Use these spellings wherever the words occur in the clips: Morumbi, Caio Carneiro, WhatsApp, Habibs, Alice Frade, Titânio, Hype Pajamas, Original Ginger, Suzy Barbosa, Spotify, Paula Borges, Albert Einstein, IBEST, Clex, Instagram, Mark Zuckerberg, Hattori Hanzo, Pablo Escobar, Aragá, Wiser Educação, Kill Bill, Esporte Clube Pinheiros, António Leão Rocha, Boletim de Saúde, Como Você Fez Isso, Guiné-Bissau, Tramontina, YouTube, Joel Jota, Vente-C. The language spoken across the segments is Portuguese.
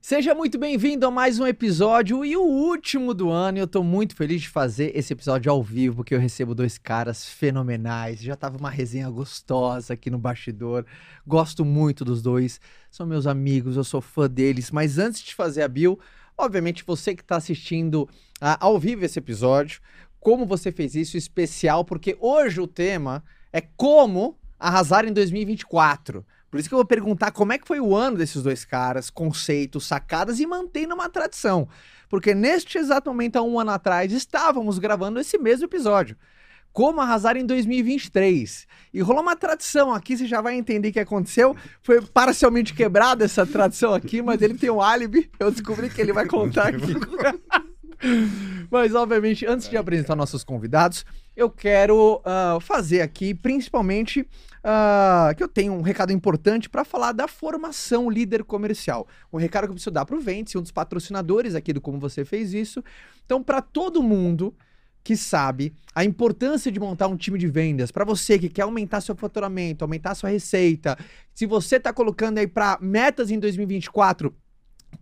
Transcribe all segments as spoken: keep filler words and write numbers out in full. Seja muito bem-vindo a mais um episódio e o último do ano. Eu tô muito feliz de fazer esse episódio ao vivo, porque eu recebo dois caras fenomenais. Já tava uma resenha gostosa aqui no bastidor. Gosto muito dos dois, são meus amigos, eu sou fã deles. Mas antes de fazer a bio, obviamente você que tá assistindo a, ao vivo esse episódio, Como Você Fez Isso, especial, porque hoje o tema é como arrasar em dois mil e vinte e quatro. Por isso que eu vou perguntar como é que foi o ano desses dois caras, conceitos, sacadas e mantendo uma tradição. Porque neste exato momento, há um ano atrás, estávamos gravando esse mesmo episódio. Como arrasar em dois mil e vinte e três. E rolou uma tradição aqui, você já vai entender o que aconteceu. Foi parcialmente quebrada essa tradição aqui, mas ele tem um álibi. Eu descobri que ele vai contar aqui. Mas, obviamente, antes de apresentar nossos convidados, eu quero uh, fazer aqui, principalmente, uh, que eu tenho um recado importante para falar da formação líder comercial. Um recado que eu preciso dar para o Vente-C, um dos patrocinadores aqui do Como Você Fez Isso. Então, para todo mundo que sabe a importância de montar um time de vendas, para você que quer aumentar seu faturamento, aumentar sua receita, se você está colocando aí para metas em dois mil e vinte e quatro...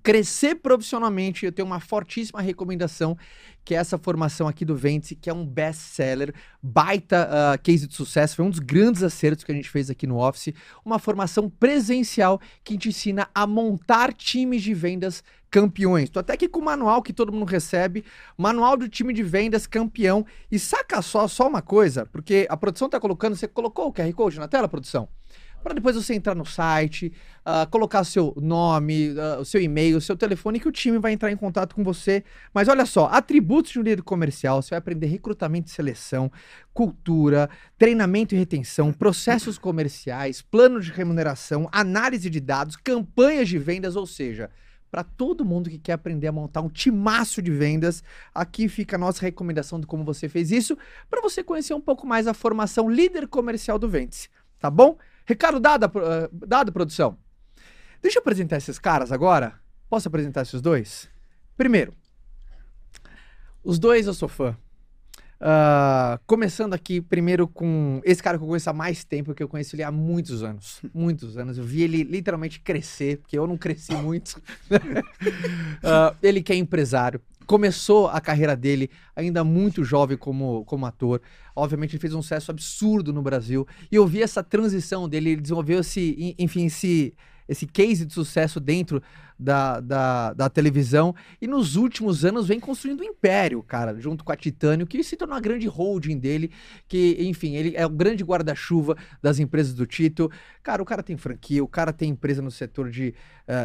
crescer profissionalmente, eu tenho uma fortíssima recomendação, que é essa formação aqui do Vente-C, que é um best-seller, baita uh, case de sucesso, foi um dos grandes acertos que a gente fez aqui no Office, uma formação presencial que te ensina a montar times de vendas campeões. Estou até aqui com o manual que todo mundo recebe, manual do time de vendas campeão, e saca só, só uma coisa, porque a produção está colocando, você colocou o Q R Code na tela, produção? Para depois você entrar no site, uh, colocar seu nome, uh, o seu e-mail, o seu telefone, que o time vai entrar em contato com você. Mas olha só, atributos de um líder comercial, você vai aprender recrutamento e seleção, cultura, treinamento e retenção, processos comerciais, plano de remuneração, análise de dados, campanhas de vendas, ou seja, para todo mundo que quer aprender a montar um timaço de vendas, aqui fica a nossa recomendação de Como Você Fez Isso, para você conhecer um pouco mais a formação líder comercial do Vente-C, tá bom? Recado dado, uh, dado, produção. Deixa eu apresentar esses caras agora. Posso apresentar esses dois? Primeiro, os dois eu sou fã. Uh, começando aqui primeiro com esse cara que eu conheço há mais tempo, que eu conheço ele há muitos anos. Muitos anos. Eu vi ele literalmente crescer, porque eu não cresci muito. uh, ele que é empresário. Começou a carreira dele ainda muito jovem como, como ator. Obviamente ele fez um sucesso absurdo no Brasil. E eu vi essa transição dele, ele desenvolveu esse, enfim, esse, esse case de sucesso dentro da, da, da televisão. E nos últimos anos vem construindo um império, cara, junto com a Titânio, que se tornou a grande holding dele. Que, enfim, ele é o grande guarda-chuva das empresas do Titto. Cara, o cara tem franquia, o cara tem empresa no setor de,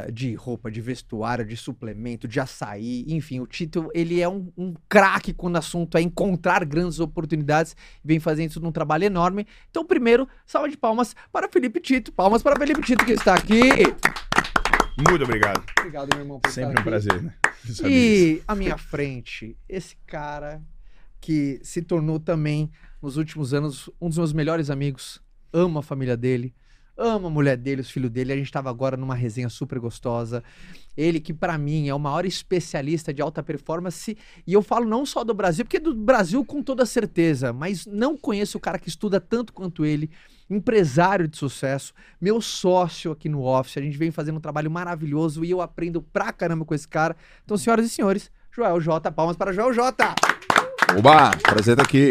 uh, de roupa, de vestuário, de suplemento, de açaí, enfim, o Titto. Ele é um, um craque quando o assunto é encontrar grandes oportunidades. Vem fazendo isso num trabalho enorme. Então, primeiro, salva de palmas para Felipe Titto. Palmas para Felipe Titto, que está aqui. Muito obrigado. Obrigado, meu irmão, por sempre estar aqui. Sempre um prazer, né? E isso. À minha frente, esse cara que se tornou também, nos últimos anos, um dos meus melhores amigos. Amo a família dele. Amo a mulher dele, os filhos dele. A gente estava agora numa resenha super gostosa. Ele que, para mim, é o maior especialista de alta performance. E eu falo não só do Brasil, porque do Brasil com toda certeza. Mas não conheço o cara que estuda tanto quanto ele. Empresário de sucesso. Meu sócio aqui no Office. A gente vem fazendo um trabalho maravilhoso. E eu aprendo pra caramba com esse cara. Então, senhoras e senhores, Joel Jota. Palmas para Joel Jota. Oba, prazer estar aqui.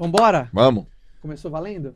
Vambora? Vamos. Começou valendo?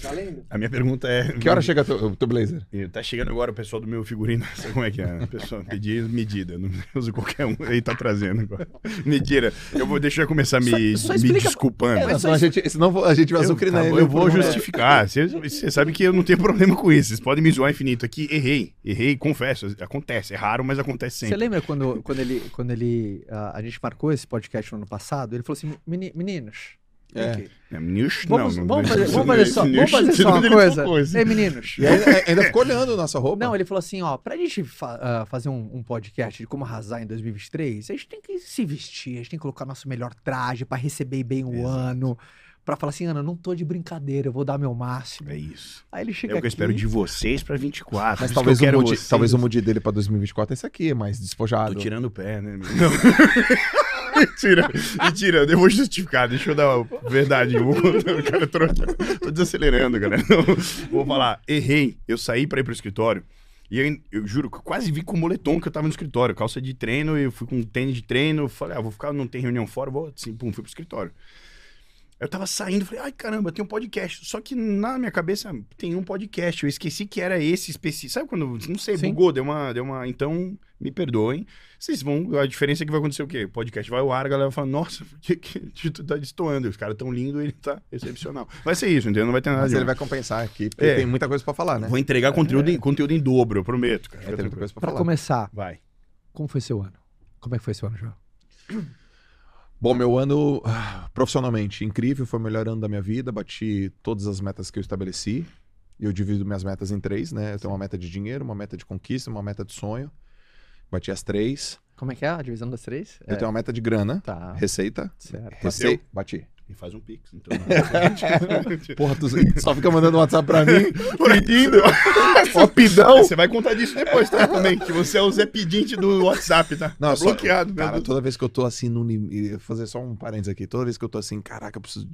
Valendo? A minha pergunta é... Que hora chega o teu blazer? Tá chegando agora o pessoal do meu figurino, sabe como é que é? O pessoal pedir medida, não uso qualquer um, aí tá trazendo agora. Mentira, eu vou deixar eu começar me, só, só explica... me desculpando. É, não, a gente, senão a gente vai sofrer nele. Eu, eu vou justificar, você, você sabe que eu não tenho problema com isso, vocês podem me zoar infinito aqui, errei, errei, confesso, acontece, é raro, mas acontece sempre. Você lembra quando, quando ele, quando ele a, a gente marcou esse podcast no ano passado, ele falou assim, Meni, meninos... É. É, meninos, vamos, não, vamos, fazer, vamos fazer só, vamos fazer só uma coisa. coisa. Ei, meninos. E ainda, ainda ficou olhando a nossa roupa. Não, ele falou assim, ó, pra gente fa- uh, fazer um, um podcast de como arrasar em dois mil e vinte e três, a gente tem que se vestir, a gente tem que colocar nosso melhor traje pra receber bem o Exato. ano. Pra falar assim, Ana, não tô de brincadeira, eu vou dar meu máximo. É isso. Aí ele chega aqui... É o que eu espero de vocês pra vinte e quatro. Mas talvez, que eu o mude, talvez o mood dele pra dois mil e vinte e quatro é esse aqui, mais despojado. Tô tirando o pé, né? Não... Mentira, mentira, eu vou justificar, deixa eu dar uma verdade, eu vou contar, o cara troca, tô desacelerando, galera, não, vou falar, errei, eu saí pra ir pro escritório, e eu, eu juro, que eu quase vi com o moletom que eu tava no escritório, calça de treino, eu fui com tênis de treino, falei, ah, vou ficar, não tem reunião fora, vou, assim, pum, fui pro escritório. Eu tava saindo, falei, ai caramba, tem um podcast. Só que na minha cabeça tem um podcast. Eu esqueci que era esse específico. Sabe quando, não sei, Sim. bugou, deu uma, deu uma... Então, me perdoem. Vocês vão... A diferença é que vai acontecer o quê? O podcast vai ao ar, a galera vai falar, nossa, por que, que tu tá destoando? Os caras tão lindos, ele tá excepcional. Vai ser isso, entendeu? Não vai ter nada Mas de ele mais. Vai compensar aqui, porque é. tem muita coisa pra falar, né? Vou entregar é, conteúdo, é. Em, conteúdo em dobro, eu prometo, cara. É, tem muita coisa pra, pra falar. Pra começar, vai. Como foi seu ano? Como é que foi seu ano, João? Bom, meu ano profissionalmente incrível, foi o melhor ano da minha vida, bati todas as metas que eu estabeleci. Eu divido minhas metas em três, né? Eu tenho uma meta de dinheiro, uma meta de conquista, uma meta de sonho. Bati as três. Como é que é a divisão das três? Eu é. tenho uma meta de grana, tá. receita, certo. Receita, bati. E faz um pix, então. Porra, tu só fica mandando WhatsApp pra mim. Pedindo. Ó, pidão. Você vai contar disso depois, tá? Também. Que você é o Zé Pedinte do WhatsApp, tá? Não, tá só, bloqueado, cara. Toda vez que eu tô assim, no, vou fazer só um parênteses aqui. Toda vez que eu tô assim, caraca, eu preciso.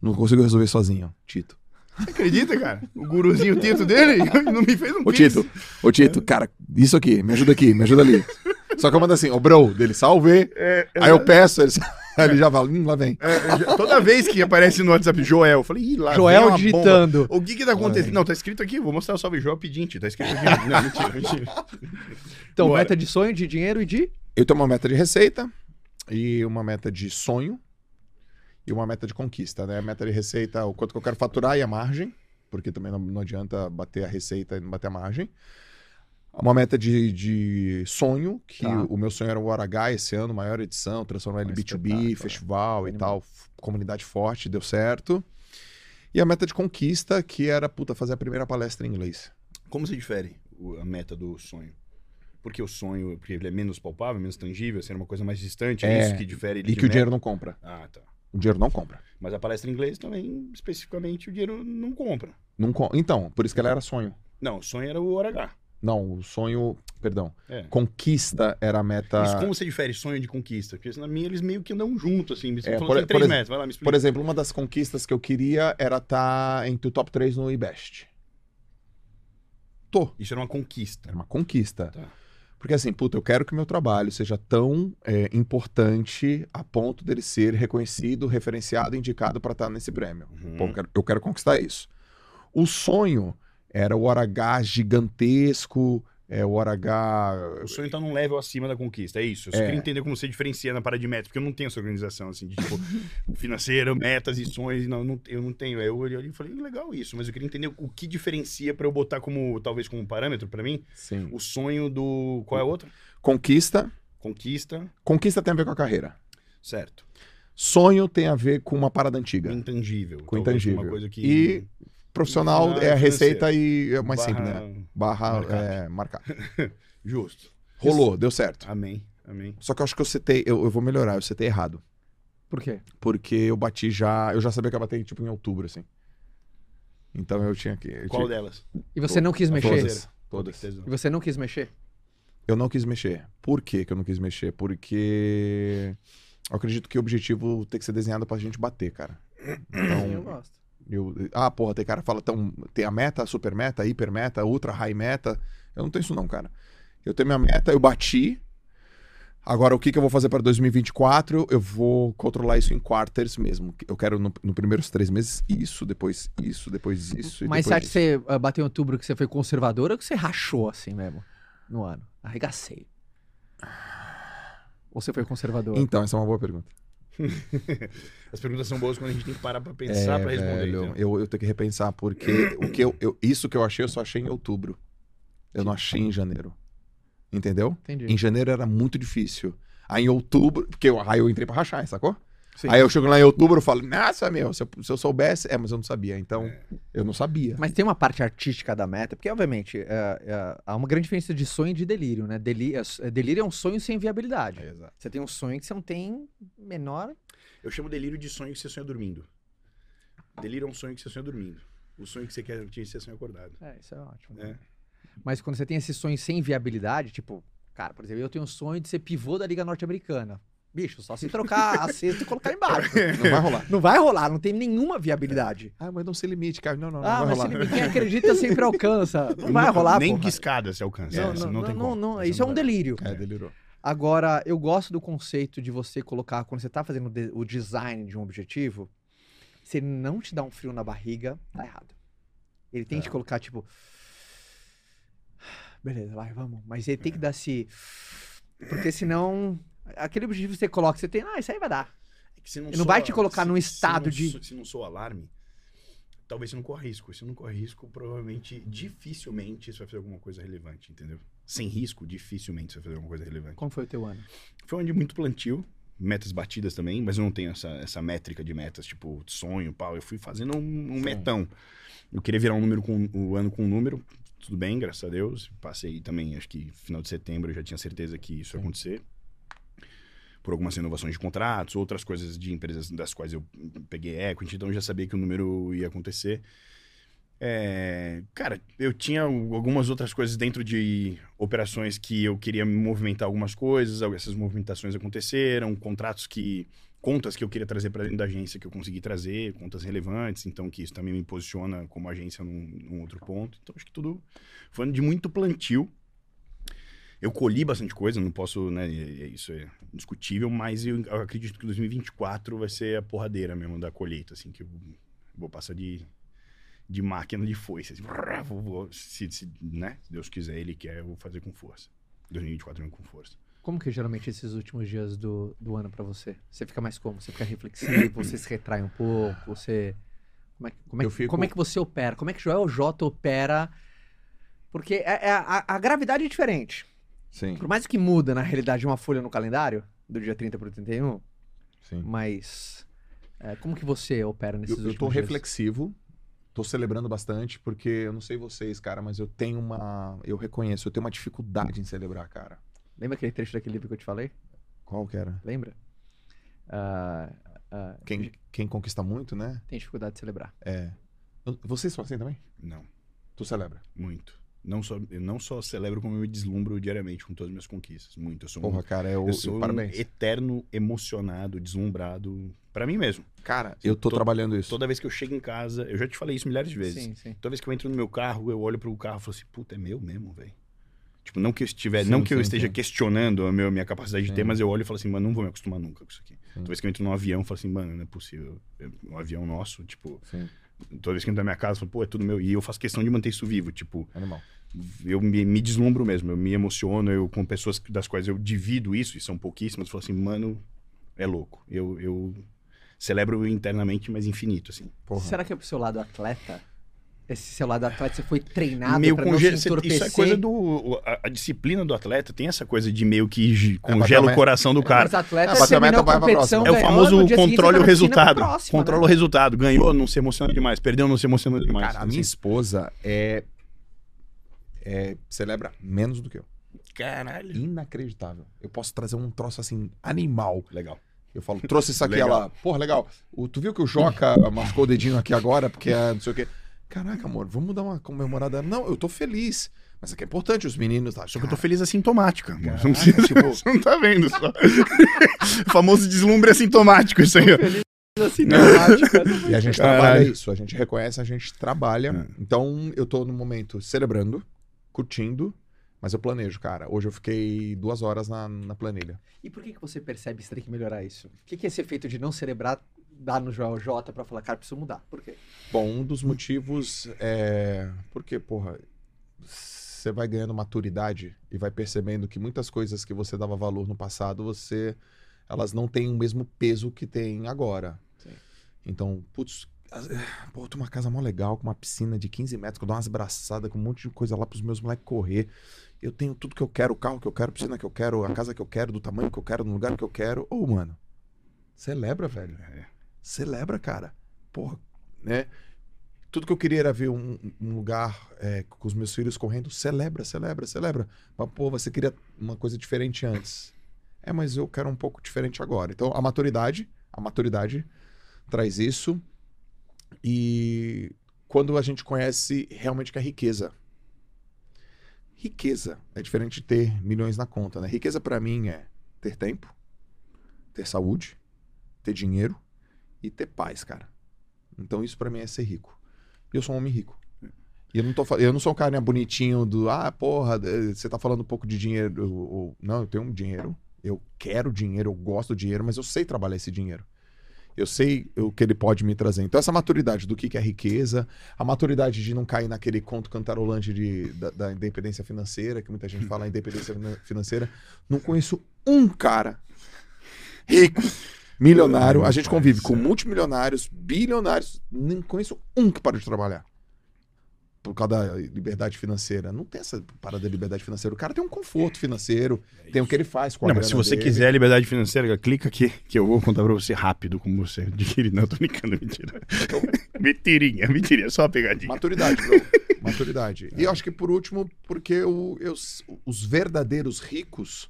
Não consigo resolver sozinho, Titto. Você acredita, cara? O guruzinho Titto dele não me fez um pix. Ô, Titto, ô, Titto, cara, isso aqui, me ajuda aqui, me ajuda ali. Só que eu mando assim, ô, bro, dele salve. É, é, aí eu peço, ele salve. Ele já vai, hum, lá vem. É, já, toda vez que aparece no WhatsApp, Joel, eu falei, ih, lá Joel digitando. Bomba. O que que tá acontecendo? Não, tá escrito aqui, vou mostrar o salve Joel Pedinte, tá escrito aqui. Não, mentira, mentira. Então, Bora. meta de sonho, de dinheiro e de... Eu tenho uma meta de receita e uma meta de sonho e uma meta de conquista, né? A meta de receita, o quanto que eu quero faturar e a margem, porque também não, não adianta bater a receita e não bater a margem. Uma meta de, de sonho, que tá. o meu sonho era o Aragá esse ano, maior edição, transformar ele em B dois B, festival é. e tal, comunidade forte, deu certo. E a meta de conquista, que era, puta, fazer a primeira palestra em inglês. Como se difere a meta do sonho? Porque o sonho, porque ele é menos palpável, menos tangível, ser uma coisa mais distante, é, é isso que difere ele. E que o dinheiro não compra. Ah, tá. O dinheiro não compra. Mas a palestra em inglês também, especificamente, o dinheiro não compra. Não com... Então, por isso que ela era sonho. Não, o sonho era o Aragá. Não, o sonho... Perdão. É. Conquista era a meta... Mas como você difere sonho de conquista? Porque na minha eles meio que andam junto, assim. É, por, assim por, ex... metas. Vai lá, me explica. Por exemplo, uma das conquistas que eu queria era estar tá entre o top três no IBEST. Tô. Isso era uma conquista. Era uma conquista. Tá. Porque assim, puta, eu quero que o meu trabalho seja tão é, importante a ponto dele ser reconhecido, referenciado, indicado para estar tá nesse prêmio. Uhum. Pô, eu, quero, eu quero conquistar isso. O sonho... Era o Aragá gigantesco, é, o Aragá... O sonho tá num level acima da conquista, é isso. Eu só é. queria entender como você diferencia na parada de metas, porque eu não tenho essa organização, assim, de tipo, financeira, metas e sonhos, não, não, eu não tenho. Aí eu olhei e falei, legal isso, mas eu queria entender o que diferencia para eu botar como, talvez, como parâmetro para mim, Sim. o sonho do... Qual é a outra? Conquista. Conquista. Conquista tem a ver com a carreira. Certo. Sonho tem a ver com uma parada antiga. Intangível. Com intangível. Uma coisa que... E... Profissional barra é a receita financeiro. E é mais barra... simples, né? Barra marcar. É, marcar. Justo. Rolou, deu certo. Amém, amém. Só que eu acho que eu citei, eu, eu vou melhorar, eu citei errado. Por quê? Porque eu bati já, eu já sabia que eu bati tipo em outubro, assim. Então eu tinha que... Eu Qual tinha... delas? E você Todas. não quis mexer? Todas. Todas. E você não quis mexer? Eu não quis mexer. Por que que eu não quis mexer? Porque eu acredito que o objetivo tem que ser desenhado pra gente bater, cara. Então... Eu gosto. Eu, ah, porra, tem cara que fala, então, tem a meta, a super meta, a hiper meta, ultra high meta. Eu não tenho isso não, cara. Eu tenho minha meta, eu bati. Agora, o que, que eu vou fazer para dois mil e vinte e quatro? Eu vou controlar isso em quarters mesmo. Eu quero, no, no primeiros três meses, isso, depois isso, depois isso. Mas você acha que você bateu em outubro que você foi conservador ou que você rachou assim mesmo no ano? Arregacei. Ou você foi conservador? Então, essa é uma boa pergunta. As perguntas são boas quando a gente tem que parar pra pensar, é, pra responder. Velho, então. eu, eu tenho que repensar, porque o que eu, eu, isso que eu achei, eu só achei em outubro. Eu não achei em janeiro. Entendeu? Entendi. Em janeiro era muito difícil. Aí em outubro, porque eu, aí eu entrei pra rachar, sacou? Sim. Aí eu chego lá em outubro e falo, nossa, meu, se eu, se eu soubesse... É, mas eu não sabia, então é. eu não sabia. Mas tem uma parte artística da meta, porque obviamente é, é, há uma grande diferença de sonho e de delírio, né? Delírio é, delírio é um sonho sem viabilidade. É, exato. Você tem um sonho que você não tem menor... Eu chamo delírio de sonho que você sonha dormindo. Delírio é um sonho que você sonha dormindo. O sonho que você quer atingir, você sonha acordado. É, isso é ótimo. É. Né? Mas quando você tem esse sonho sem viabilidade, tipo, cara, por exemplo, eu tenho um sonho de ser pivô da Liga Norte-Americana. Bicho, só se trocar a cesta e colocar embaixo. Não vai rolar. Não vai rolar, não tem nenhuma viabilidade. Ah, mas não se limite, cara. Não, não, não ah, vai mas rolar. Se limite, quem acredita sempre alcança. Não vai rolar, Nem porra. que escada se alcança. Não, não, não, não, tem não, como. não, não Isso é um delírio. É, delirou. Agora, eu gosto do conceito de você colocar, quando você tá fazendo o design de um objetivo, se ele não te dá um frio na barriga, tá errado. Ele tem é. que te colocar, tipo... Beleza, vai, vamos. Mas ele tem que dar se... Porque senão... Aquele objetivo que você coloca, você tem... Ah, isso aí vai dar. É que você não ele não vai te colocar se, num estado se não, de... Se não soa alarme, talvez você não corra risco. Se não corre risco, provavelmente, dificilmente você vai fazer alguma coisa relevante, entendeu? Sem risco, dificilmente você vai fazer alguma coisa relevante. Como foi o teu ano? Foi um ano de muito plantio. Metas batidas também, mas eu não tenho essa, essa métrica de metas, tipo sonho, pau. Eu fui fazendo um, um metão. Eu queria virar um número com o um ano com um número... Tudo bem, graças a Deus. Passei também, acho que final de setembro eu já tinha certeza que isso ia acontecer. Por algumas renovações de contratos, outras coisas de empresas das quais eu peguei equity, então eu já sabia que o número ia acontecer. É, cara, eu tinha algumas outras coisas dentro de operações que eu queria me movimentar algumas coisas, essas movimentações aconteceram, contratos que... Contas que eu queria trazer para dentro da agência que eu consegui trazer, contas relevantes, então que isso também me posiciona como agência num, num outro ponto. Então acho que tudo foi um ano de muito plantio. Eu colhi bastante coisa, não posso, né, isso é discutível, mas eu acredito que dois mil e vinte e quatro vai ser a porradeira mesmo da colheita, assim, que eu vou passar de, de máquina de foice. Assim, vou, vou, se, se, né, se Deus quiser, Ele quer, eu vou fazer com força. dois mil e vinte e quatro mesmo com força. Como que geralmente esses últimos dias do, do ano pra você? Você fica mais como? Você fica reflexivo? Você se retrai um pouco? Você... Como é, como é, fico... como é que você opera? Como é que Joel Jota opera? Porque é, é, a, a gravidade é diferente. Sim. Por mais que muda, na realidade, uma folha no calendário, do dia trinta pro trinta e um, Sim. mas é, como que você opera nesses eu, últimos dias? Eu tô dias? reflexivo, tô celebrando bastante, porque eu não sei vocês, cara, mas eu tenho uma... Eu reconheço, eu tenho uma dificuldade em celebrar, cara. Lembra aquele trecho daquele livro que eu te falei? Qual que era? Lembra? Uh, uh, quem, quem conquista muito, né? Tem dificuldade de celebrar. É. Vocês são assim também? Não. Tu celebra? Muito. Não só, eu não só celebro, como eu me deslumbro diariamente com todas as minhas conquistas. Muito. Eu sou Porra, um, cara, eu, eu sou eu, parabéns. Um eterno emocionado, deslumbrado, pra mim mesmo. Cara, eu tô, tô trabalhando isso. Toda vez que eu chego em casa, eu já te falei isso milhares de vezes. Sim, sim. Toda vez que eu entro no meu carro, eu olho pro carro e falo assim, puta, é meu mesmo, velho. Tipo, não que eu, estiver, sim, não que sim, eu esteja sim. questionando a minha, minha capacidade sim. de ter, mas eu olho e falo assim, mano, não vou me acostumar nunca com isso aqui. Sim. Toda vez que eu entro num avião, eu falo assim, mano, não é possível. Um avião nosso, tipo... Sim. Toda vez que eu entro na minha casa, eu falo, pô, é tudo meu. E eu faço questão de manter isso vivo, tipo... Animal. Eu me, me deslumbro mesmo, eu me emociono, eu com pessoas das quais eu divido isso, e são pouquíssimas, eu falo assim, mano, é louco. Eu, eu celebro internamente, mas infinito, assim. Porra. Será que é pro seu lado atleta? Esse seu lado atleta, você foi treinado meio pra conge... não se entorpecer. Isso é coisa do... A, a disciplina do atleta tem essa coisa de meio que congela é, o coração do cara. Mas atleta é, terminou a competição, ganhou, é o famoso controle o resultado. Próxima, controla né? o resultado. Ganhou, não se emociona demais. Perdeu, não se emociona demais. Cara, assim. A minha esposa é... é... celebra menos do que eu. Caralho. Inacreditável. Eu posso trazer um troço assim, animal. Legal. Eu falo, trouxe isso aqui, ela... Porra, legal. O, tu viu que o Joca machucou o dedinho aqui agora, porque é não sei o quê... Caraca, amor, vamos dar uma comemorada. Não, eu tô feliz. Mas aqui é importante, os meninos... Tá? Só que cara, eu tô feliz assintomática. Caraca, não precisa, tipo... Você não tá vendo só. O famoso deslumbre assintomático, isso aí. Feliz assintomática. E a gente Caralho. trabalha isso. A gente reconhece, a gente trabalha. É. Então, eu tô no momento celebrando, curtindo, Mas eu planejo, cara. Hoje eu fiquei duas horas na, na planilha. E por que, que você percebe que você tem que melhorar isso? O que, que esse efeito de não cerebrar dá no Joel Jota pra falar, cara, preciso mudar? Por quê? Bom, um dos motivos é... Porque, porra, você vai ganhando maturidade e vai percebendo que muitas coisas que você dava valor no passado, você... elas não têm o mesmo peso que tem agora. Sim. Então, putz... Pô, eu tô uma casa mó legal, com uma piscina de quinze metros, que eu dou umas braçadas, com um monte de coisa lá pros meus moleques correr. Eu tenho tudo que eu quero, o carro que eu quero, a piscina que eu quero, a casa que eu quero, do tamanho que eu quero, no lugar que eu quero. Ô, oh, mano, celebra, velho. É. Celebra, cara. Porra, né? Tudo que eu queria era ver um, um lugar é, com os meus filhos correndo. Celebra, celebra, celebra. Mas, pô, você queria uma coisa diferente antes. É, mas eu quero um pouco diferente agora. Então, a maturidade, a maturidade traz isso. E quando a gente conhece realmente que é riqueza. Riqueza é diferente de ter milhões na conta, né? Riqueza pra mim é ter tempo, ter saúde, ter dinheiro e ter paz, cara. Então isso pra mim é ser rico. E eu sou um homem rico. E eu não, tô, eu não sou um cara bonitinho do... Ah, porra, você tá falando um pouco de dinheiro. Eu, eu, não, eu tenho um dinheiro. Eu quero dinheiro, eu gosto do dinheiro, mas eu sei trabalhar esse dinheiro. Eu sei o que ele pode me trazer. Então, essa maturidade do que, que é riqueza, a maturidade de não cair naquele conto cantarolante de, da, da independência financeira, que muita gente fala independência financeira. Não conheço um cara rico, milionário. A gente convive com multimilionários, bilionários. Não conheço um que parou de trabalhar por causa da liberdade financeira. Não tem essa parada de liberdade financeira. O cara tem um conforto financeiro, é tem o que ele faz com a não, mas se você dele. Quiser liberdade financeira, clica aqui, que eu vou contar pra você rápido como você adquire. Não, tô brincando, mentira. Então, mentirinha, mentirinha, só uma pegadinha. Maturidade, bro. Maturidade. E eu acho que por último, porque eu, eu, os verdadeiros ricos,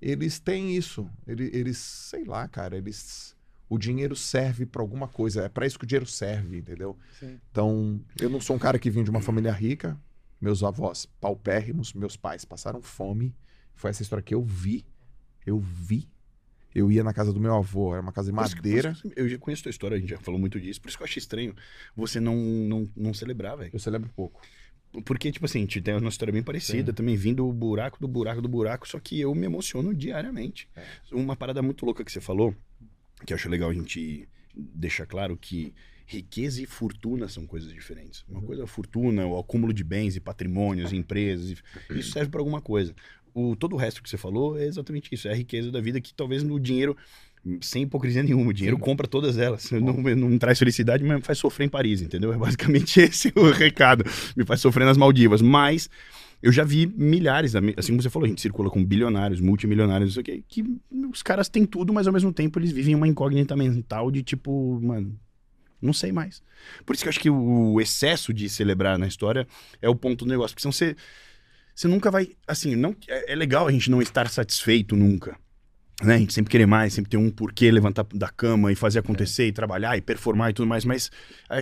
eles têm isso. Eles, eles, sei lá, cara, eles... O dinheiro serve para alguma coisa. É para isso que o dinheiro serve, entendeu? Sim. Então, eu não sou um cara que vim de uma família rica. Meus avós paupérrimos, meus pais passaram fome. Foi essa história que eu vi. Eu vi. Eu ia na casa do meu avô, era uma casa de madeira. Por isso que, por isso que, eu já conheço a tua história, a gente já falou muito disso. Por isso que eu achei estranho você não, não, não celebrar, velho. Eu celebro pouco. Porque, tipo assim, a gente tem uma história bem parecida. Sim. Também vindo do buraco, do buraco, do buraco. Só que eu me emociono diariamente. É. Uma parada muito louca que você falou... que eu acho legal a gente deixar claro que riqueza e fortuna são coisas diferentes. Uma coisa é a fortuna, o acúmulo de bens e patrimônios, e empresas, e... isso serve para alguma coisa. O, todo o resto que você falou é exatamente isso, é a riqueza da vida que talvez no dinheiro, sem hipocrisia nenhuma, o dinheiro compra todas elas, não, não traz felicidade, mas me faz sofrer em Paris, entendeu? É basicamente esse o recado, me faz sofrer nas Maldivas, mas... Eu já vi milhares, assim como você falou, a gente circula com bilionários, multimilionários, isso aqui, que os caras têm tudo, mas ao mesmo tempo eles vivem uma incógnita mental de tipo, mano, não sei mais. Por isso que eu acho que o excesso de celebrar na história é o ponto do negócio, porque senão você, você nunca vai, assim, não, é, é legal a gente não estar satisfeito nunca, né? A gente sempre querer mais, sempre ter um porquê levantar da cama e fazer acontecer, é. E trabalhar e performar e tudo mais, mas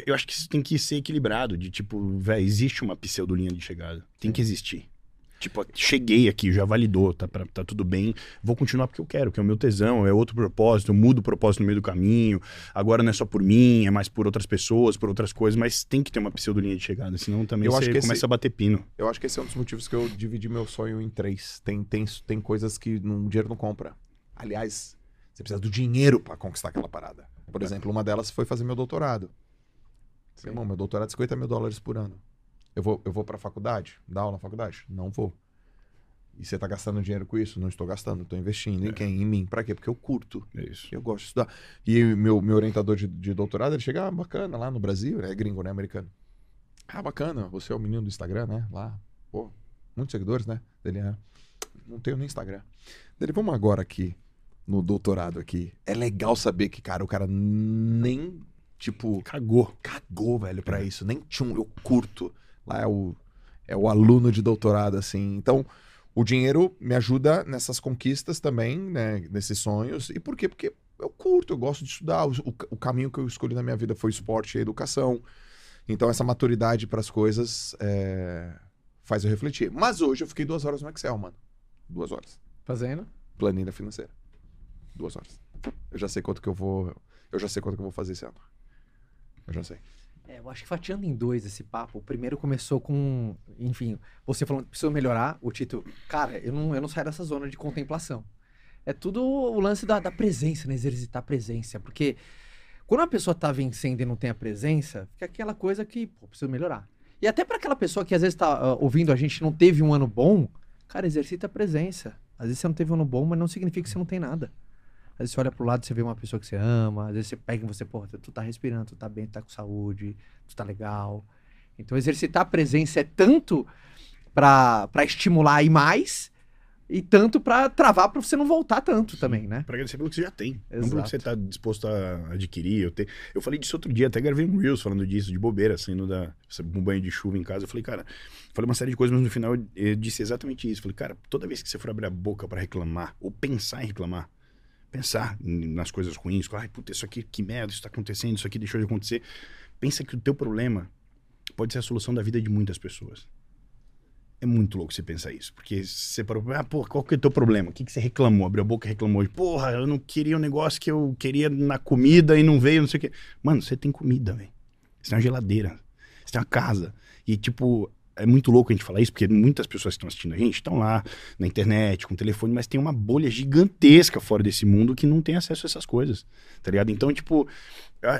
eu acho que isso tem que ser equilibrado, de tipo, velho, existe uma pseudolinha de chegada, tem é. que existir. Tipo, cheguei aqui, já validou, tá, pra, tá tudo bem, vou continuar porque eu quero, que é o meu tesão, é outro propósito, eu mudo o propósito no meio do caminho, agora não é só por mim, é mais por outras pessoas, por outras coisas, mas tem que ter uma pseudolinha de chegada, senão também eu você acho que começa esse... a bater pino. Eu acho que esse é um dos motivos que eu dividi meu sonho em três, tem, tem, tem coisas que o dinheiro não compra. Aliás, você precisa do dinheiro para conquistar aquela parada. Por exemplo, uma delas foi fazer meu doutorado. Sim. Irmão, meu doutorado é cinquenta mil dólares por ano. Eu vou, eu vou para a faculdade? Dar aula na faculdade? Não vou. E você tá gastando dinheiro com isso? Não estou gastando, estou investindo. É. Em quem? Em mim. Para quê? Porque eu curto. É isso. Eu gosto de estudar. E meu, meu orientador de, de doutorado, ele chega, ah, bacana, lá no Brasil, é gringo, né, americano. Ah, bacana, você é o menino do Instagram, né? Lá, pô, muitos seguidores, né? Ele, ah, não tenho nem Instagram. Ele, vamos agora aqui. No doutorado aqui. É legal saber que, cara, o cara nem, tipo... Cagou. Cagou, velho, pra isso. Nem tchum, eu curto. Lá é o, é o aluno de doutorado, assim. Então, o dinheiro me ajuda nessas conquistas também, né? Nesses sonhos. E por quê? Porque eu curto, eu gosto de estudar. O, o, o caminho que eu escolhi na minha vida foi esporte e educação. Então, essa maturidade pras coisas é, faz eu refletir. Mas hoje eu fiquei duas horas no Excel, mano. Duas horas. Fazendo? Planilha financeira. Duas horas. Eu já sei quanto que eu vou. Eu já sei quanto que eu vou fazer esse ano. Eu já sei. É, eu acho que fatiando em dois esse papo, o primeiro começou com, enfim, você falando que precisa melhorar, o Titto, cara, eu não, eu não saio dessa zona de contemplação. É tudo o lance da, da presença, né? Exercitar a presença, porque quando a pessoa tá vencendo e não tem a presença, fica aquela coisa que, pô, preciso melhorar. E até para aquela pessoa que às vezes tá uh, ouvindo a gente não teve um ano bom, cara, exercita a presença. Às vezes você não teve um ano bom, mas não significa que você não tem nada. Às vezes você olha pro lado e você vê uma pessoa que você ama, às vezes você pega e você, pô, tu tá respirando, tu tá bem, tu tá com saúde, tu tá legal. Então exercitar a presença é tanto para estimular aí mais, e tanto para travar para você não voltar tanto. Sim, também, né? Para agradecer pelo que você já tem. Exato. Não pelo que você tá disposto a adquirir. Eu, te... eu falei disso outro dia, até gravei um Reels falando disso, de bobeira, saindo da... um banho de chuva em casa. Eu falei, cara, falei uma série de coisas, mas no final eu disse exatamente isso. Eu falei, cara, toda vez que você for abrir a boca para reclamar, ou pensar em reclamar, pensar nas coisas ruins, ai, puta, isso aqui, que merda, isso tá acontecendo, isso aqui deixou de acontecer. Pensa que o teu problema pode ser a solução da vida de muitas pessoas. É muito louco você pensar isso, porque você parou, ah, pô, qual que é o teu problema? O que que você reclamou? Abriu a boca e reclamou. Porra, eu não queria um negócio que eu queria na comida e não veio, não sei o quê. Mano, você tem comida, velho. Você tem uma geladeira, você tem uma casa. E, tipo, é muito louco a gente falar isso, porque muitas pessoas que estão assistindo a gente estão lá na internet, com o telefone, mas tem uma bolha gigantesca fora desse mundo que não tem acesso a essas coisas, tá ligado? Então, tipo,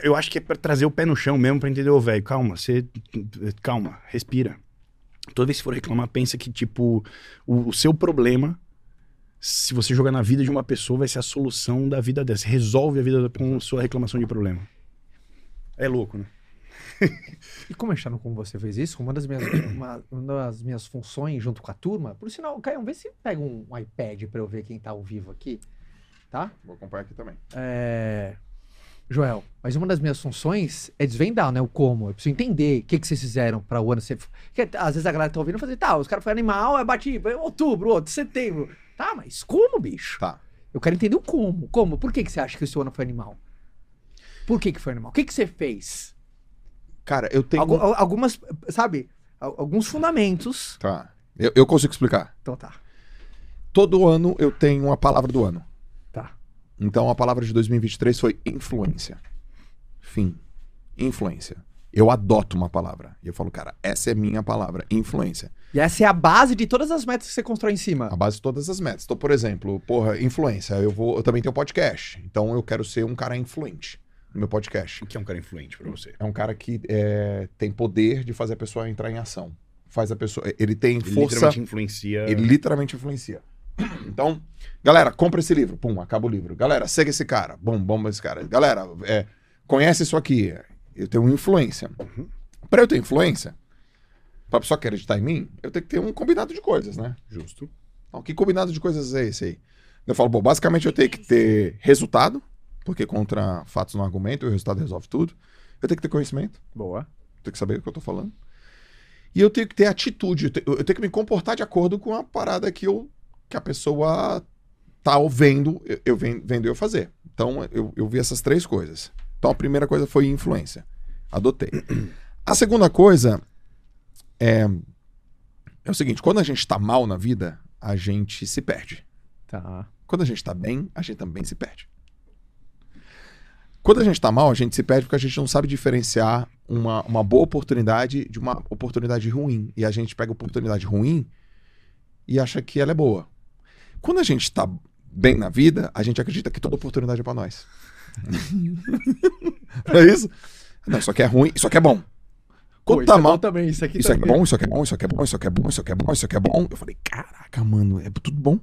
eu acho que é pra trazer o pé no chão mesmo, pra entender, ô, velho, calma, você... Calma, respira. Toda vez que for reclamar, pensa que, tipo, o, o seu problema, se você jogar na vida de uma pessoa, vai ser a solução da vida dessa. Resolve a vida da, com sua reclamação de problema. É louco, né? E como é no Como Você Fez Isso, uma das minhas, uma, uma das minhas funções junto com a turma, por sinal, Caio, vê se pega um, um iPad pra eu ver quem tá ao vivo aqui, tá? Vou acompanhar aqui também. É... Joel, mas uma das minhas funções é desvendar, né, o como. Eu preciso entender o que, que vocês fizeram para o ano. Você... Porque, às vezes a galera tá ouvindo e fala assim, tá, os caras foram animal, é bati em outubro, outro, setembro. Tá, mas como, bicho? Tá. Eu quero entender o como. Como? Por que, que você acha que o seu ano foi animal? Por que, que foi animal? O que, que você fez? Cara, eu tenho... Algu- algumas, sabe, alguns fundamentos. Tá. Eu, eu consigo explicar. Então tá. Todo ano eu tenho uma palavra do ano. Então, a palavra de dois mil e vinte e três foi influência. Fim. Influência. Eu adoto uma palavra. E eu falo, cara, essa é minha palavra, influência. E essa é a base de todas as metas que você constrói em cima. A base de todas as metas. Então, por exemplo, porra, influência. Eu, vou, eu também tenho podcast. Então, eu quero ser um cara influente no meu podcast. O que é um cara influente pra você? É um cara que é, tem poder de fazer a pessoa entrar em ação. Faz a pessoa... Ele tem ele força... Literalmente influencia... Ele literalmente influencia. Então, galera, compra esse livro. Pum, acaba o livro. Galera, segue esse cara. Bom, bomba esse cara. Galera, é, conhece isso aqui. Eu tenho influência. Uhum. Pra eu ter influência, pra pessoa querer acreditar em mim, eu tenho que ter um combinado de coisas, né? Justo. Então, que combinado de coisas é esse aí? Eu falo, bom, basicamente eu tenho que ter resultado, porque contra fatos não argumento, o resultado resolve tudo. Eu tenho que ter conhecimento. Boa. Eu tenho que saber o que eu tô falando. E eu tenho que ter atitude. Eu tenho que me comportar de acordo com a parada que eu... que a pessoa tá vendo, eu vendo eu fazer. Então, eu, eu vi essas três coisas. Então, a primeira coisa foi influência. Adotei. A segunda coisa é, é o seguinte, quando a gente tá mal na vida, a gente se perde. Tá. Quando a gente tá bem, a gente também se perde. Quando a gente tá mal, a gente se perde porque a gente não sabe diferenciar uma, uma boa oportunidade de uma oportunidade ruim. E a gente pega a oportunidade ruim e acha que ela é boa. Quando a gente tá bem na vida, a gente acredita que toda oportunidade é pra nós. Não é isso? Não, isso aqui é ruim, isso aqui é bom. Quando pô, tá mal... É bom também, isso aqui isso também. Aqui é bom, isso aqui é bom, isso aqui é bom, isso aqui é bom, isso aqui é bom, isso aqui é bom. Eu falei, caraca, mano, é tudo bom.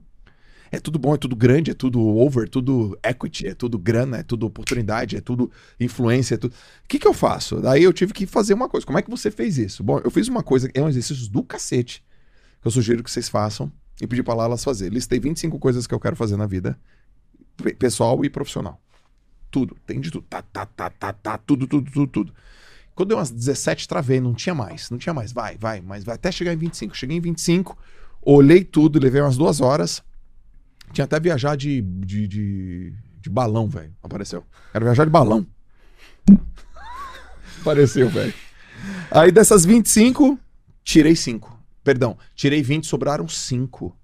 É tudo bom, é tudo grande, é tudo over, é tudo equity, é tudo grana, é tudo oportunidade, é tudo influência, é tudo... O que que eu faço? Daí eu tive que fazer uma coisa. Como é que você fez isso? Bom, eu fiz uma coisa, é um exercício do cacete, que eu sugiro que vocês façam. E pedi pra lá elas fazer. Listei vinte e cinco coisas que eu quero fazer na vida. P- pessoal e profissional. Tudo. Tem de tudo. Tá, tá, tá, tá, tá. Tudo, tudo, tudo, tudo. Quando deu umas dezessete, travei. Não tinha mais. Não tinha mais. Vai, vai. Mas vai até chegar em vinte e cinco. Cheguei em vinte e cinco. Olhei tudo. Levei umas duas horas. Tinha até viajar de... De, de, de balão, velho. Apareceu. Quero viajar de balão. Apareceu, velho. Aí dessas vinte e cinco, tirei cinco. Perdão, tirei vinte, sobraram cinco.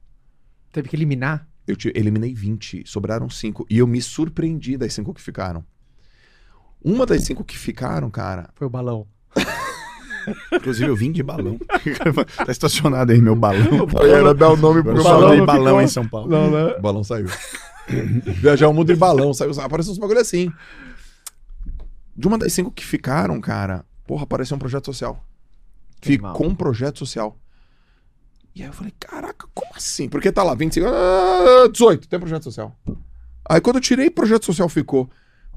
Teve que eliminar? Eu te, eliminei vinte, sobraram cinco. E eu me surpreendi das cinco que ficaram. Uma das cinco que ficaram, cara... Foi o balão. Inclusive eu vim de balão. Tá estacionado aí meu balão. Eu ia dar o nome pro balão. Eu balão ficou... em São Paulo. Não, né? O balão saiu. Viajar o mundo de balão. Saiu... Apareceu uns bagulho assim. De uma das cinco que ficaram, cara, porra, apareceu um projeto social. Que ficou mal. Um projeto social. E aí eu falei, caraca, como assim? Porque tá lá, vinte e cinco, ah, dezoito, tem projeto social. Aí quando eu tirei, projeto social ficou.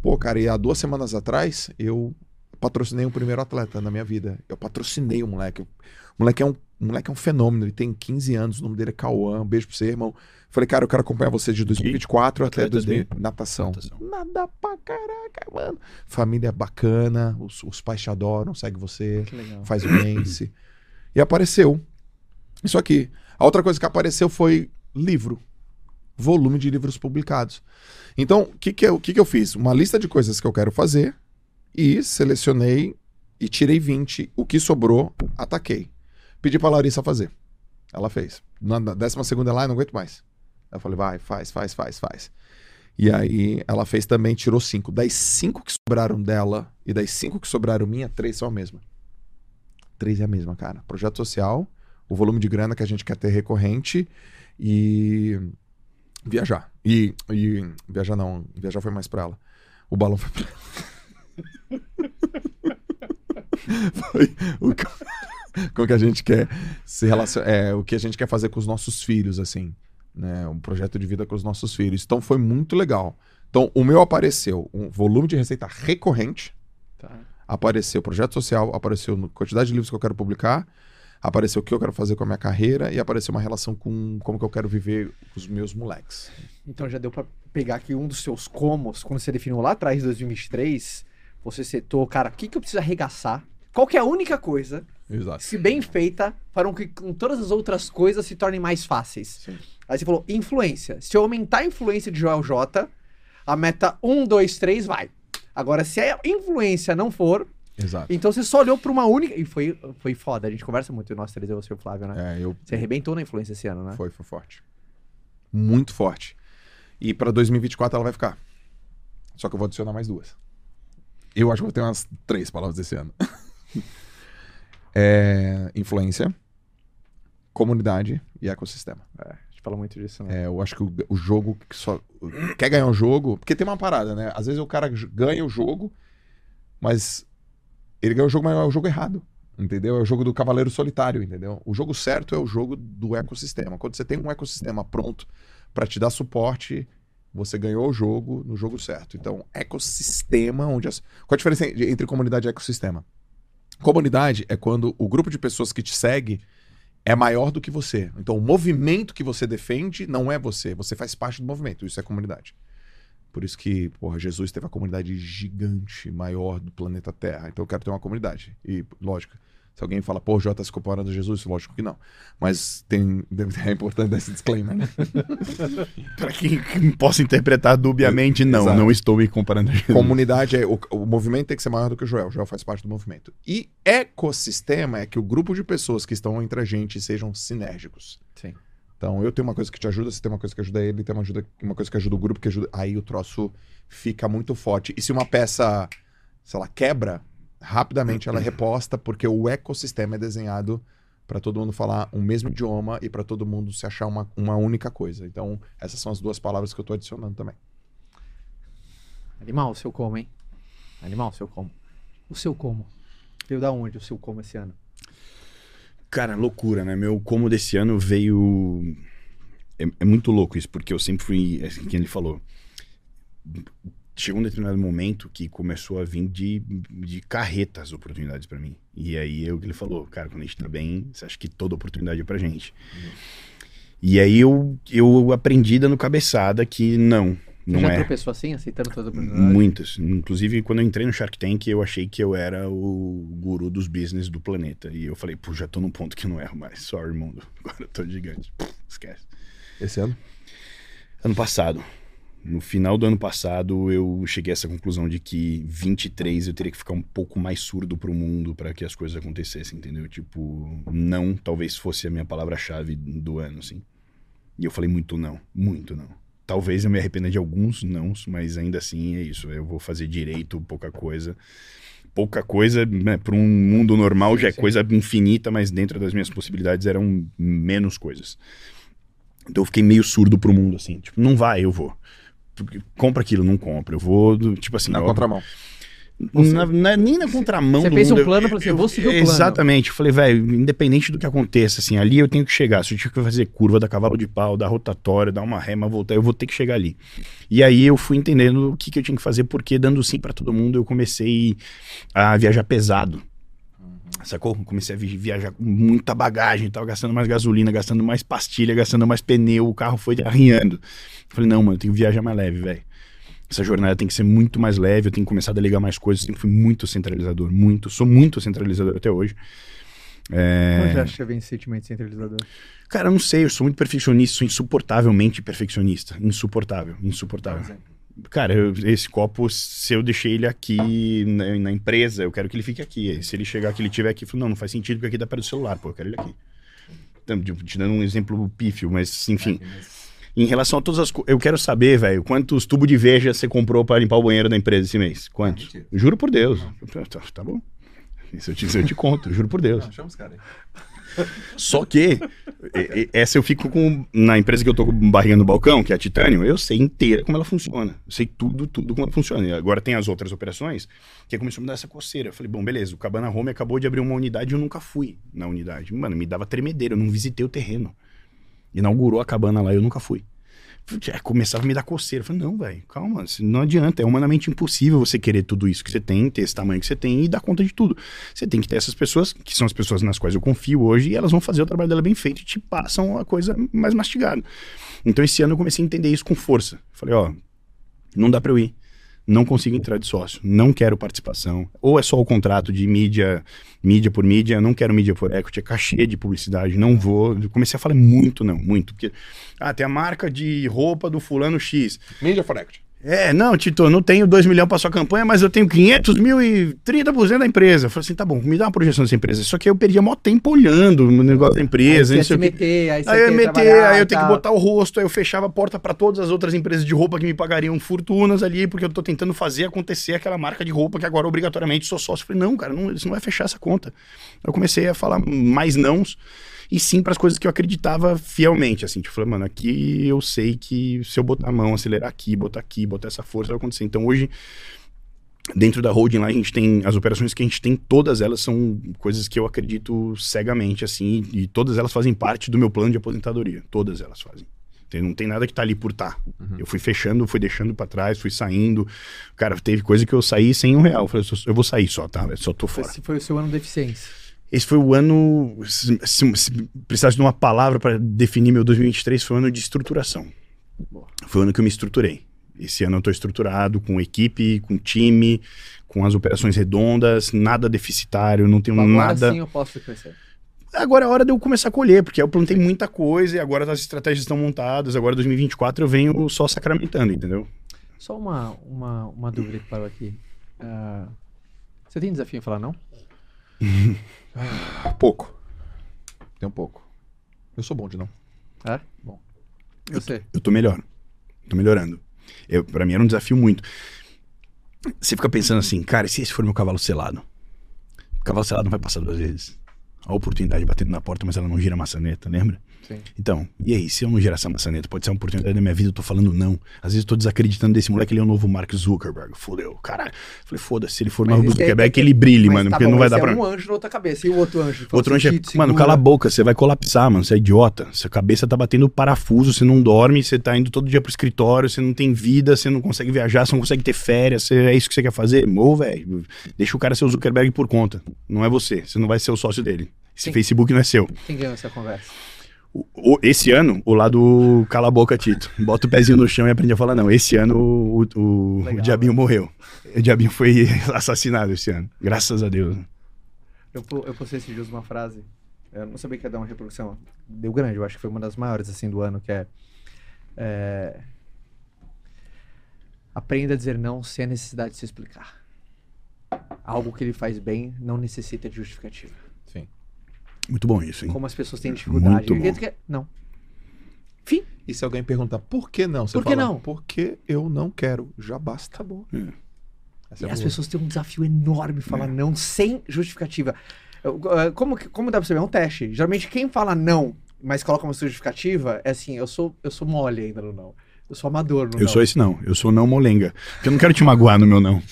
Pô, cara, e há duas semanas atrás, eu patrocinei o primeiro atleta na minha vida. Eu patrocinei o moleque. O moleque é um, o moleque é um fenômeno, ele tem quinze anos, o nome dele é Cauã, um beijo pra você, irmão. Falei, cara, eu quero acompanhar você de dois mil e vinte e quatro e? até é dois mil natação. natação. Nada pra caraca, mano. Família bacana, os, os pais te adoram, segue você, faz o dance. E apareceu. Isso aqui. A outra coisa que apareceu foi livro. Volume de livros publicados. Então, o que que, que que eu fiz? Uma lista de coisas que eu quero fazer e selecionei e tirei vinte. O que sobrou, ataquei. Pedi pra Larissa fazer. Ela fez. Na décima segunda lá, eu não aguento mais. Eu falei, vai, faz, faz, faz, faz. E aí, ela fez também, tirou cinco. Das cinco que sobraram dela e das cinco que sobraram minha, três são a mesma. Três é a mesma, cara. Projeto social... O volume de grana que a gente quer ter recorrente e viajar. E, e viajar não, viajar foi mais pra ela. O balão foi pra ela. Foi o com que a gente quer se relacionar, é, o que a gente quer fazer com os nossos filhos, assim, né? Um projeto de vida com os nossos filhos. Então foi muito legal. Então o meu apareceu, um volume de receita recorrente, tá. Apareceu projeto social, apareceu a quantidade de livros que eu quero publicar, apareceu o que eu quero fazer com a minha carreira e apareceu uma relação com como que eu quero viver com os meus moleques. Então já deu pra pegar aqui um dos seus comos, quando você definiu lá atrás, em dois mil e vinte e três, você setou, cara, o que, que eu preciso arregaçar? Qual que é a única coisa, exato, se bem feita, farão que todas as outras coisas se tornem mais fáceis. Sim. Aí você falou, influência. Se eu aumentar a influência de Joel Jota, a meta um, dois, três, vai. Agora, se a influência não for... Exato. Então você só olhou pra uma única... E foi, foi foda, a gente conversa muito, nós três, eu, você e o Flávio, né? É, eu... Você arrebentou na influência esse ano, né? Foi, foi forte. Muito forte. E pra dois mil e vinte e quatro ela vai ficar. Só que eu vou adicionar mais duas. Eu acho que eu vou ter umas três palavras esse ano. É, influência, comunidade e ecossistema. É, a gente fala muito disso, né? É, eu acho que o, o jogo que só... Quer ganhar um jogo... Porque tem uma parada, né? Às vezes o cara ganha o jogo, mas... Ele ganhou o jogo, mas é o jogo errado, entendeu? É o jogo do cavaleiro solitário, entendeu? O jogo certo é o jogo do ecossistema. Quando você tem um ecossistema pronto para te dar suporte, você ganhou o jogo no jogo certo. Então, ecossistema... onde as... Qual a diferença entre comunidade e ecossistema? Comunidade é quando o grupo de pessoas que te segue é maior do que você. Então, o movimento que você defende não é você. Você faz parte do movimento. Isso é comunidade. Por isso que, porra, Jesus teve a comunidade gigante, maior do planeta Terra. Então eu quero ter uma comunidade. E, lógico, se alguém fala, pô, o Jota se comparando a Jesus, lógico que não. Mas tem, é importante esse disclaimer, né? Pra quem, quem possa interpretar dubiamente, não. Exato. Não estou me comparando a Jesus. Comunidade, é, o, o movimento tem que ser maior do que o Joel. O Joel faz parte do movimento. E ecossistema é que o grupo de pessoas que estão entre a gente sejam sinérgicos. Sim. Então, eu tenho uma coisa que te ajuda, você tem uma coisa que ajuda ele, tem uma, ajuda, uma coisa que ajuda o grupo, que ajuda... Aí o troço fica muito forte. E se uma peça, sei lá, quebra, rapidamente ela reposta, porque o ecossistema é desenhado para todo mundo falar o mesmo idioma e para todo mundo se achar uma, uma única coisa. Então, essas são as duas palavras que eu tô adicionando também. Animal, o seu como, hein? Animal, o seu como. O seu como. Veio da onde o seu como esse ano? Cara, loucura, né? Meu como desse ano veio... É, é muito louco isso, porque eu sempre fui... Assim, quem ele falou. Chegou um determinado momento que começou a vir de, de carreta as oportunidades pra mim. E aí é o que ele falou. Cara, quando a gente tá bem, você acha que toda oportunidade é pra gente. Uhum. E aí eu, eu aprendi dando cabeçada que não, não é. Você já tropeçou assim, aceitando toda oportunidade? Muitas. Inclusive, quando eu entrei no Shark Tank, eu achei que eu era o guru dos business do planeta. E eu falei, pô, já tô num ponto que eu não erro mais. Sorry, mundo. Agora eu tô gigante. Puxa, esquece. Esse ano? Ano passado. No final do ano passado, eu cheguei a essa conclusão de que vinte e três eu teria que ficar um pouco mais surdo pro mundo pra que as coisas acontecessem, entendeu? Tipo, não talvez fosse a minha palavra-chave do ano, assim. E eu falei muito não. Muito não. Talvez eu me arrependa de alguns nãos, mas ainda assim é isso. Eu vou fazer direito, pouca coisa. pouca coisa, né? Para um mundo normal sim, já é sim. coisa infinita, mas dentro das minhas possibilidades eram menos coisas. Então eu fiquei meio surdo pro mundo, assim, tipo, não vai, eu vou. Compra aquilo, não compra, eu vou, tipo assim... Na eu... contramão. Na, na, nem na contramão cê, do mundo. Você fez um plano, eu, eu, eu vou seguir o plano. Exatamente, eu falei, velho, independente do que aconteça, assim, ali eu tenho que chegar, se eu tiver que fazer curva, dar cavalo de pau, dar rotatória, dar uma rema, voltar, eu vou ter que chegar ali. E aí eu fui entendendo o que, que eu tinha que fazer, porque dando sim pra todo mundo, eu comecei a viajar pesado. Sacou? Comecei a viajar com muita bagagem, tava gastando mais gasolina, gastando mais pastilha, gastando mais pneu, o carro foi arranhando. Falei, não, mano, eu tenho que viajar mais leve, velho. Essa jornada tem que ser muito mais leve, eu tenho que começar a delegar mais coisas, eu sempre fui muito centralizador, muito, sou muito centralizador até hoje. É... Onde acha que vem esse sentimento centralizador? Cara, eu não sei, eu sou muito perfeccionista, sou insuportavelmente perfeccionista, insuportável, insuportável. Por exemplo. Cara, eu, esse copo, se eu deixei ele aqui na, na empresa, eu quero que ele fique aqui. Se ele chegar aqui, ele estiver aqui, eu falo, não, não faz sentido, porque aqui dá perto do celular, pô, eu quero ele aqui. Então, te dando um exemplo pífio, mas enfim. Em relação a todas as coisas, eu quero saber, velho, quantos tubos de veja você comprou para limpar o banheiro da empresa esse mês? Quantos? Juro por Deus. Tá, tá bom. Isso eu te, isso eu te conto, juro por Deus. Não, chama os caras aí. Só que, essa eu fico com, na empresa que eu tô com barriga no balcão, que é a Titânio, eu sei inteira como ela funciona. Eu sei tudo, tudo como ela funciona. E agora tem as outras operações, que começou a me dar essa coceira. Eu falei, bom, beleza, o Cabana Home acabou de abrir uma unidade e eu nunca fui na unidade. Mano, me dava tremedeira, eu não visitei o terreno. Inaugurou a cabana lá e eu nunca fui. Eu começava a me dar coceira. Eu falei, não, velho, calma, não adianta. É humanamente impossível você querer tudo isso que você tem, ter esse tamanho que você tem e dar conta de tudo. Você tem que ter essas pessoas, que são as pessoas nas quais eu confio hoje, e elas vão fazer o trabalho dela bem feito e te passam a coisa mais mastigada. Então esse ano eu comecei a entender isso com força. Eu falei, ó, não dá pra eu ir. Não consigo entrar de sócio, não quero participação, ou é só o contrato de mídia, mídia por mídia, não quero mídia por equity, é cachê de publicidade, não vou. Eu comecei a falar muito não, muito, porque ah, tem a marca de roupa do fulano X. Mídia por equity. É, não, Tito, não tenho dois milhões para sua campanha, mas eu tenho quinhentos mil e trinta por cento da empresa. Eu falei assim, tá bom, me dá uma projeção dessa empresa. Só que eu perdi mó tempo olhando o negócio da empresa. Aí você ia meter, aí você aí eu ia meter, aí eu tenho que botar o rosto, aí eu fechava a porta para todas as outras empresas de roupa que me pagariam fortunas ali, porque eu tô tentando fazer acontecer aquela marca de roupa que agora obrigatoriamente sou sócio. Eu falei, não, cara, não, isso não vai fechar essa conta. Eu comecei a falar mais nãos. E sim para as coisas que eu acreditava fielmente, assim, tipo, mano, aqui eu sei que se eu botar a mão, acelerar aqui, botar aqui, botar essa força, vai acontecer. Então hoje, dentro da holding lá, a gente tem, as operações que a gente tem, todas elas são coisas que eu acredito cegamente, assim, e, e todas elas fazem parte do meu plano de aposentadoria, todas elas fazem. Tem, não tem nada que tá ali por tá. Uhum. Eu fui fechando, fui deixando pra trás, fui saindo. Cara, teve coisa que eu saí sem um real, eu falei, eu vou sair só, tá? Eu só tô fora. Esse foi o seu ano de eficiência. Esse foi o ano, se, se, se precisasse de uma palavra para definir meu dois mil e vinte e três, foi o ano de estruturação. Boa. Foi o ano que eu me estruturei. Esse ano eu estou estruturado com equipe, com time, com as operações redondas, nada deficitário, não tenho agora nada... Agora sim eu posso crescer. Agora é hora de eu começar a colher, porque eu plantei muita coisa e agora as estratégias estão montadas, agora dois mil e vinte e quatro eu venho só sacramentando, entendeu? Só uma, uma, uma dúvida que parou aqui. Uh, você tem desafio em falar não? Pouco. Tem um pouco. Eu sou bom de não. É? Bom. Eu, Você? Tô, eu tô melhor. Tô melhorando. Eu, pra mim era um desafio muito. Você fica pensando assim, cara, e se esse for meu cavalo selado? O cavalo selado não vai passar duas vezes. A oportunidade batendo na porta, mas ela não gira a maçaneta, lembra? Sim. Então, e aí, se eu não girar essa maçaneta, pode ser uma oportunidade da minha vida, eu tô falando não. Às vezes eu tô desacreditando desse moleque, ele é o novo Mark Zuckerberg. Fodeu, caralho. Falei, foda-se, se ele for novo Zuckerberg, que ele brilhe, mano, tá porque bom, não vai dar pra... um anjo na outra cabeça, e o outro anjo? Outro anjo é, segura. Mano, cala a boca, você vai colapsar, mano, você é idiota. Sua cabeça tá batendo parafuso, você não dorme, você tá indo todo dia pro escritório, você não tem vida, você não consegue viajar, você não consegue ter férias, você... é isso que você quer fazer? Ô, velho, deixa o cara ser o Zuckerberg por conta. Não é você, você não vai ser o sócio dele. Esse Quem... Facebook não é seu. Quem ganhou essa conversa? O, o, esse ano, o lado cala a boca, Tito. Bota o pezinho no chão e aprende a falar não. Esse ano o, o, Legal, o Diabinho, né? Morreu. O Diabinho foi assassinado esse ano. Graças a Deus. Eu, eu postei esses dias uma frase. Eu não sabia que ia dar uma reprodução. Deu grande, eu acho que foi uma das maiores assim do ano, que é... é... Aprenda a dizer não sem a necessidade de se explicar. Algo que ele faz bem não necessita de justificativa. Sim. Muito bom isso, hein? Como as pessoas têm dificuldade. Muito bom. Não. Fim. E se alguém perguntar por que não? Você por que fala, não? Porque eu não quero. Já basta. Acabou. É. Essa e é as boa. Pessoas têm um desafio enorme falar é. não sem justificativa. Como, como dá pra saber? É um teste. Geralmente quem fala não, mas coloca uma justificativa, é assim, eu sou, eu sou mole ainda no não. Eu sou amador no eu não. Eu sou esse não. Eu sou não molenga. Porque eu não quero te magoar no meu não.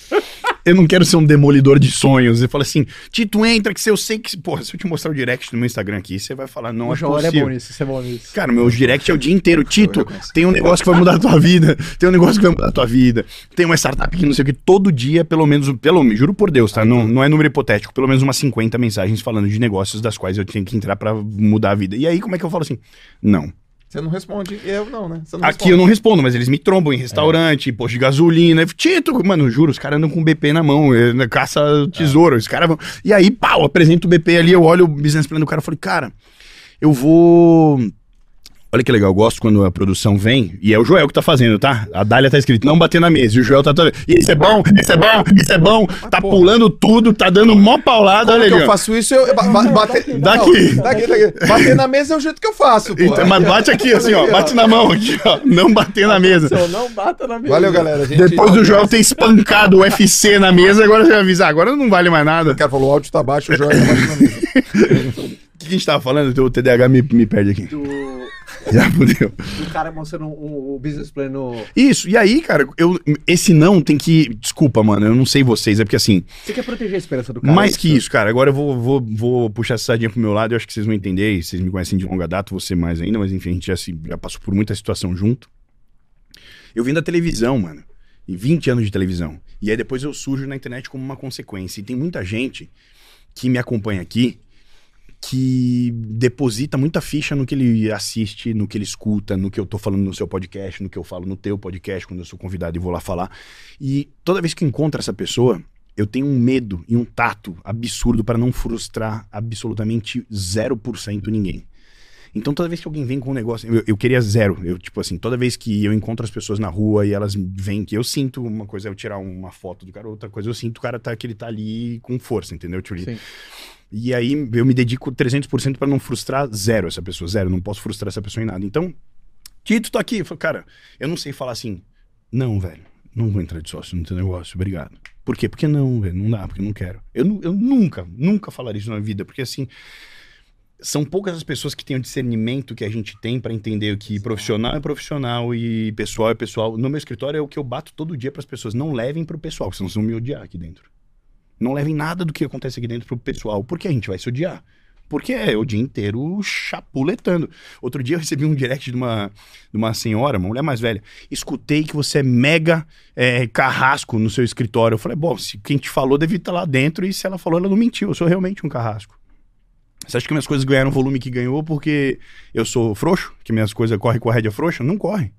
Eu não quero ser um demolidor de sonhos. Você fala assim, Tito, entra que eu sei que... Porra, se eu te mostrar o direct do meu Instagram aqui, você vai falar, não, o é Joel possível. É bom nisso, você é bom nisso. Cara, meu direct é o dia inteiro. Tito, tem um negócio que vai mudar a tua vida. Tem um negócio que vai mudar a tua vida. Tem uma startup que não sei o que. Todo dia, pelo menos... pelo juro por Deus, tá? Não, não é número hipotético. Pelo menos umas cinquenta mensagens falando de negócios das quais eu tenho que entrar pra mudar a vida. E aí, como é que eu falo assim? Não. Você não responde, eu não, né? Você não Aqui responde. Eu não respondo, mas eles me trombam em restaurante, é. posto de gasolina, Tito, mano, juro, os caras andam com o B P na mão, caça tesouro, é. os caras vão... E aí, pau, apresento o B P ali, eu olho o business plan do cara e falo, cara, eu vou... Olha que legal, eu gosto quando a produção vem, e é o Joel que tá fazendo, tá? A Dália tá escrito, não bater na mesa, e o Joel tá... Isso é bom, isso é bom, isso é bom, ah, tá porra. Pulando tudo, tá dando mó paulada, olha que eu faço isso, eu... Ba- ba- bater... Daqui. Daqui, daqui. Bater na mesa é o jeito que eu faço, pô. Então, mas bate aqui, assim, ó, bate na mão aqui, ó, não bater na mesa. Não bata na mesa. Valeu, galera. Gente... Depois do Joel ter espancado o U F C na mesa, agora você vai avisar, agora não vale mais nada. O cara falou, o áudio tá baixo, o Joel tá baixo na mesa. O que a gente tava falando? O T D A H me, me perde aqui. Do... Já fudeu. O cara mostrando o, o business plan no... Isso, e aí, cara, eu, esse não tem que... Desculpa, mano, eu não sei vocês, é porque assim... Você quer proteger a esperança do cara? Mais é que isso, cara, agora eu vou, vou, vou puxar essa sardinha pro meu lado, eu acho que vocês vão entender, e vocês me conhecem de longa data, você mais ainda, mas enfim, a gente já, se, já passou por muita situação junto. Eu vim da televisão, mano, e vinte anos de televisão, e aí depois eu surjo na internet como uma consequência, e tem muita gente que me acompanha aqui, que deposita muita ficha no que ele assiste, no que ele escuta, no que eu tô falando no seu podcast, no que eu falo no teu podcast, quando eu sou convidado e vou lá falar. E toda vez que eu encontro essa pessoa, eu tenho um medo e um tato absurdo para não frustrar absolutamente zero por cento ninguém. Então toda vez que alguém vem com um negócio, eu, eu queria zero, eu tipo assim, toda vez que eu encontro as pessoas na rua e elas vêm que eu sinto, uma coisa é eu tirar uma foto do cara, outra coisa eu sinto o cara tá, que ele tá ali com força, entendeu? Tipo, sim. E aí eu me dedico trezentos por cento pra não frustrar zero essa pessoa, zero, não posso frustrar essa pessoa em nada. Então, Tito, tô aqui, eu falo, cara, eu não sei falar assim, não, velho, não vou entrar de sócio no teu negócio, obrigado. Por quê? Porque não, velho, não dá, porque eu não quero. Eu, eu nunca, nunca falaria isso na vida, porque assim... São poucas as pessoas que têm o discernimento que a gente tem para entender que profissional é profissional e pessoal é pessoal. No meu escritório é o que eu bato todo dia para as pessoas. Não levem pro pessoal, senão vocês vão me odiar aqui dentro. Não levem nada do que acontece aqui dentro pro pessoal, porque a gente vai se odiar. Porque é o dia inteiro chapuletando. Outro dia eu recebi um direct de uma, de uma senhora, uma mulher mais velha. Escutei que você é mega é, carrasco no seu escritório. Eu falei, bom, se quem te falou deve estar lá dentro e se ela falou, ela não mentiu. Eu sou realmente um carrasco. Você acha que minhas coisas ganharam o volume que ganhou porque eu sou frouxo? Que minhas coisas correm com a rédea frouxa? Não corre.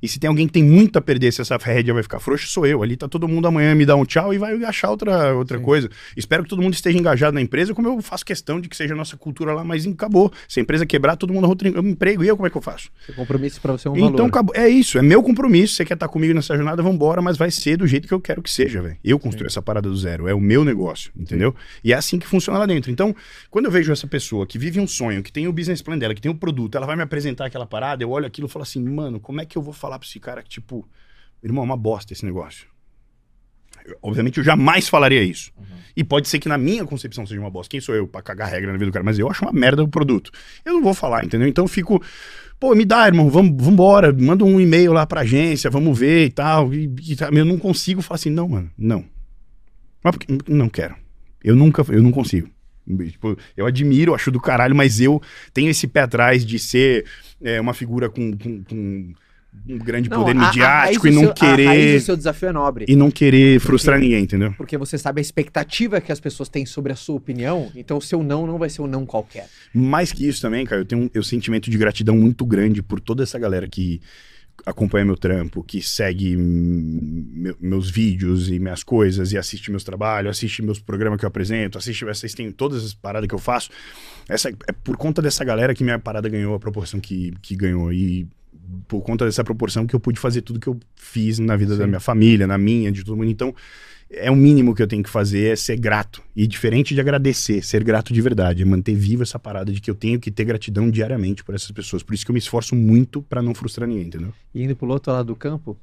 E se tem alguém que tem muito a perder, se essa rédea vai ficar frouxa, sou eu. Ali tá todo mundo amanhã me dá um tchau e vai achar outra, outra coisa. Espero que todo mundo esteja engajado na empresa, como eu faço questão de que seja a nossa cultura lá, mas acabou. Se a empresa quebrar, todo mundo arruma um emprego. E eu, como é que eu faço? Seu compromisso pra você é um valor. Então, acabou. É isso. É meu compromisso. Você quer estar comigo nessa jornada, vambora, mas vai ser do jeito que eu quero que seja, velho. Eu construí essa parada do zero. É o meu negócio, entendeu? Sim. E é assim que funciona lá dentro. Então, quando eu vejo essa pessoa que vive um sonho, que tem o business plan dela, que tem o produto, ela vai me apresentar aquela parada, eu olho aquilo e falo assim, mano, como é que eu vou falar falar pra esse cara que, tipo, irmão, é uma bosta esse negócio. Eu, obviamente eu jamais falaria isso. Uhum. E pode ser que na minha concepção seja uma bosta. Quem sou eu pra cagar regra na vida do cara? Mas eu acho uma merda o produto. Eu não vou falar, entendeu? Então eu fico, pô, me dá, irmão, vamos embora, manda um e-mail lá pra agência, vamos ver e tal. E, e, eu não consigo falar assim, não, mano, não. Mas porque, não quero. Eu nunca, eu não consigo. Tipo, eu admiro, acho do caralho, mas eu tenho esse pé atrás de ser é, uma figura com... com, com um grande não, poder a, midiático a e não seu, querer... A raiz do seu desafio é nobre. E não querer frustrar porque, ninguém, entendeu? Porque você sabe a expectativa que as pessoas têm sobre a sua opinião, então o seu não não vai ser um não qualquer. Mais que isso também, cara, eu tenho um eu sentimento de gratidão muito grande por toda essa galera que acompanha meu trampo, que segue meu, meus vídeos e minhas coisas, e assiste meus trabalhos, assiste meus programas que eu apresento, assiste assistem todas as paradas que eu faço. Essa, é por conta dessa galera que minha parada ganhou a proporção que, que ganhou e... por conta dessa proporção que eu pude fazer tudo que eu fiz na vida Sim. da minha família, na minha, de todo mundo. Então, é o mínimo que eu tenho que fazer é ser grato. E diferente de agradecer, ser grato de verdade. É manter viva essa parada de que eu tenho que ter gratidão diariamente por essas pessoas. Por isso que eu me esforço muito pra não frustrar ninguém, entendeu? E indo pro outro lado do campo,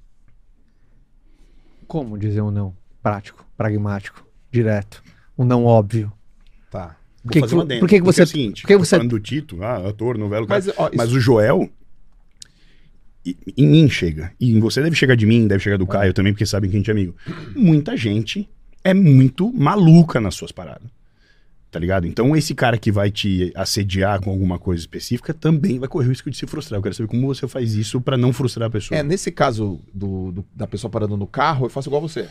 como dizer um não? prático, pragmático, direto, um não óbvio. Tá. Vou que, fazer uma dentro. Por que você... Porque é o seguinte, porque você... falando do Titto, ah, ator, novelo, mas, cara, ó, mas isso... o Joel... E, em mim chega, e você deve chegar de mim, deve chegar do é. Caio também, porque sabem que a gente é amigo. Muita gente é muito maluca nas suas paradas, tá ligado? Então esse cara que vai te assediar com alguma coisa específica também vai correr o risco de se frustrar. Eu quero saber como você faz isso pra não frustrar a pessoa. É, nesse caso do, do, da pessoa parando no carro, eu faço igual você.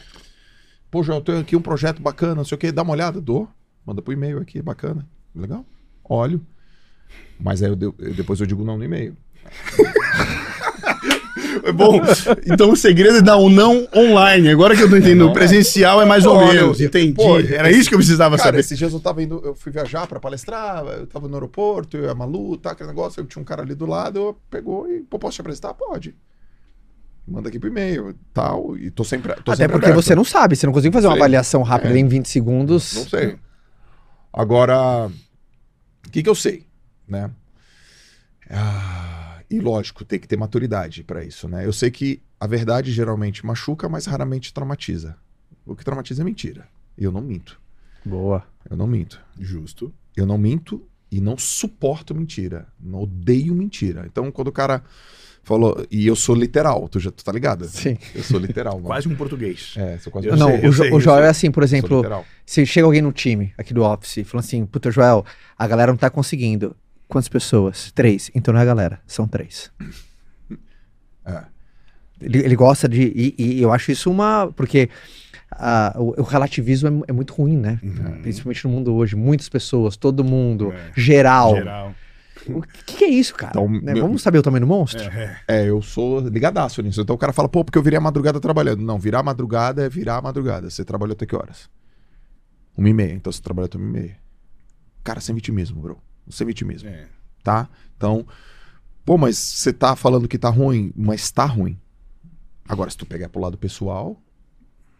Pô, João, eu tenho aqui um projeto bacana, não sei o que, dá uma olhada, dou, manda pro e-mail aqui, bacana, legal, olho. Mas aí eu, eu, depois eu digo não no e-mail. Bom, então o segredo é dar um não online. Agora que eu tô entendendo, o presencial é mais ou oh, menos. Entendi. Pô, era isso que eu precisava cara, saber. Esses dias eu tava indo, eu fui viajar pra palestrar, eu tava no aeroporto, eu e a Malu, tá, aquele negócio, eu tinha um cara ali do lado, eu pegou e, pô, posso te apresentar? Pode. Manda aqui pro e-mail, tal, e tô sempre tô Até sempre porque aberto. Você não sabe, você não consegue fazer sei. Uma avaliação rápida é. Em vinte segundos. Não sei. Agora, o que que eu sei, né? Ah... E lógico, tem que ter maturidade pra isso, né? Eu sei que a verdade geralmente machuca, mas raramente traumatiza. O que traumatiza é mentira. E eu não minto. Boa. Eu não minto. Justo. Eu não minto e não suporto mentira. Não odeio mentira. Então, quando o cara falou... E eu sou literal, tu já tu tá ligado? Sim. Eu sou literal. Quase um português. É, sou quase um português. Não, o, jo, o Joel é assim, por exemplo... Se chega alguém no time, aqui do office, e fala assim... Puta, Joel, a galera não tá conseguindo... Quantas pessoas? Três. Então não é a galera, são três. É. Ele, ele gosta de... E, e eu acho isso uma... Porque uh, o, o relativismo é, é muito ruim, né? Uhum. Principalmente no mundo hoje. Muitas pessoas, todo mundo, é. Geral. Geral. O que, que é isso, cara? Então, né? meu... Vamos saber o tamanho do monstro? É. É, eu sou ligadaço nisso. Então o cara fala, pô, porque eu virei a madrugada trabalhando. Não, virar a madrugada é virar a madrugada. Você trabalhou até que horas? Uma e meia. Então você trabalhou até uma e meia. Cara, sem vitimismo, bro. Você é vitimismo, é. Tá? Então, pô, mas você tá falando que tá ruim, mas tá ruim. Agora, se tu pegar pro lado pessoal,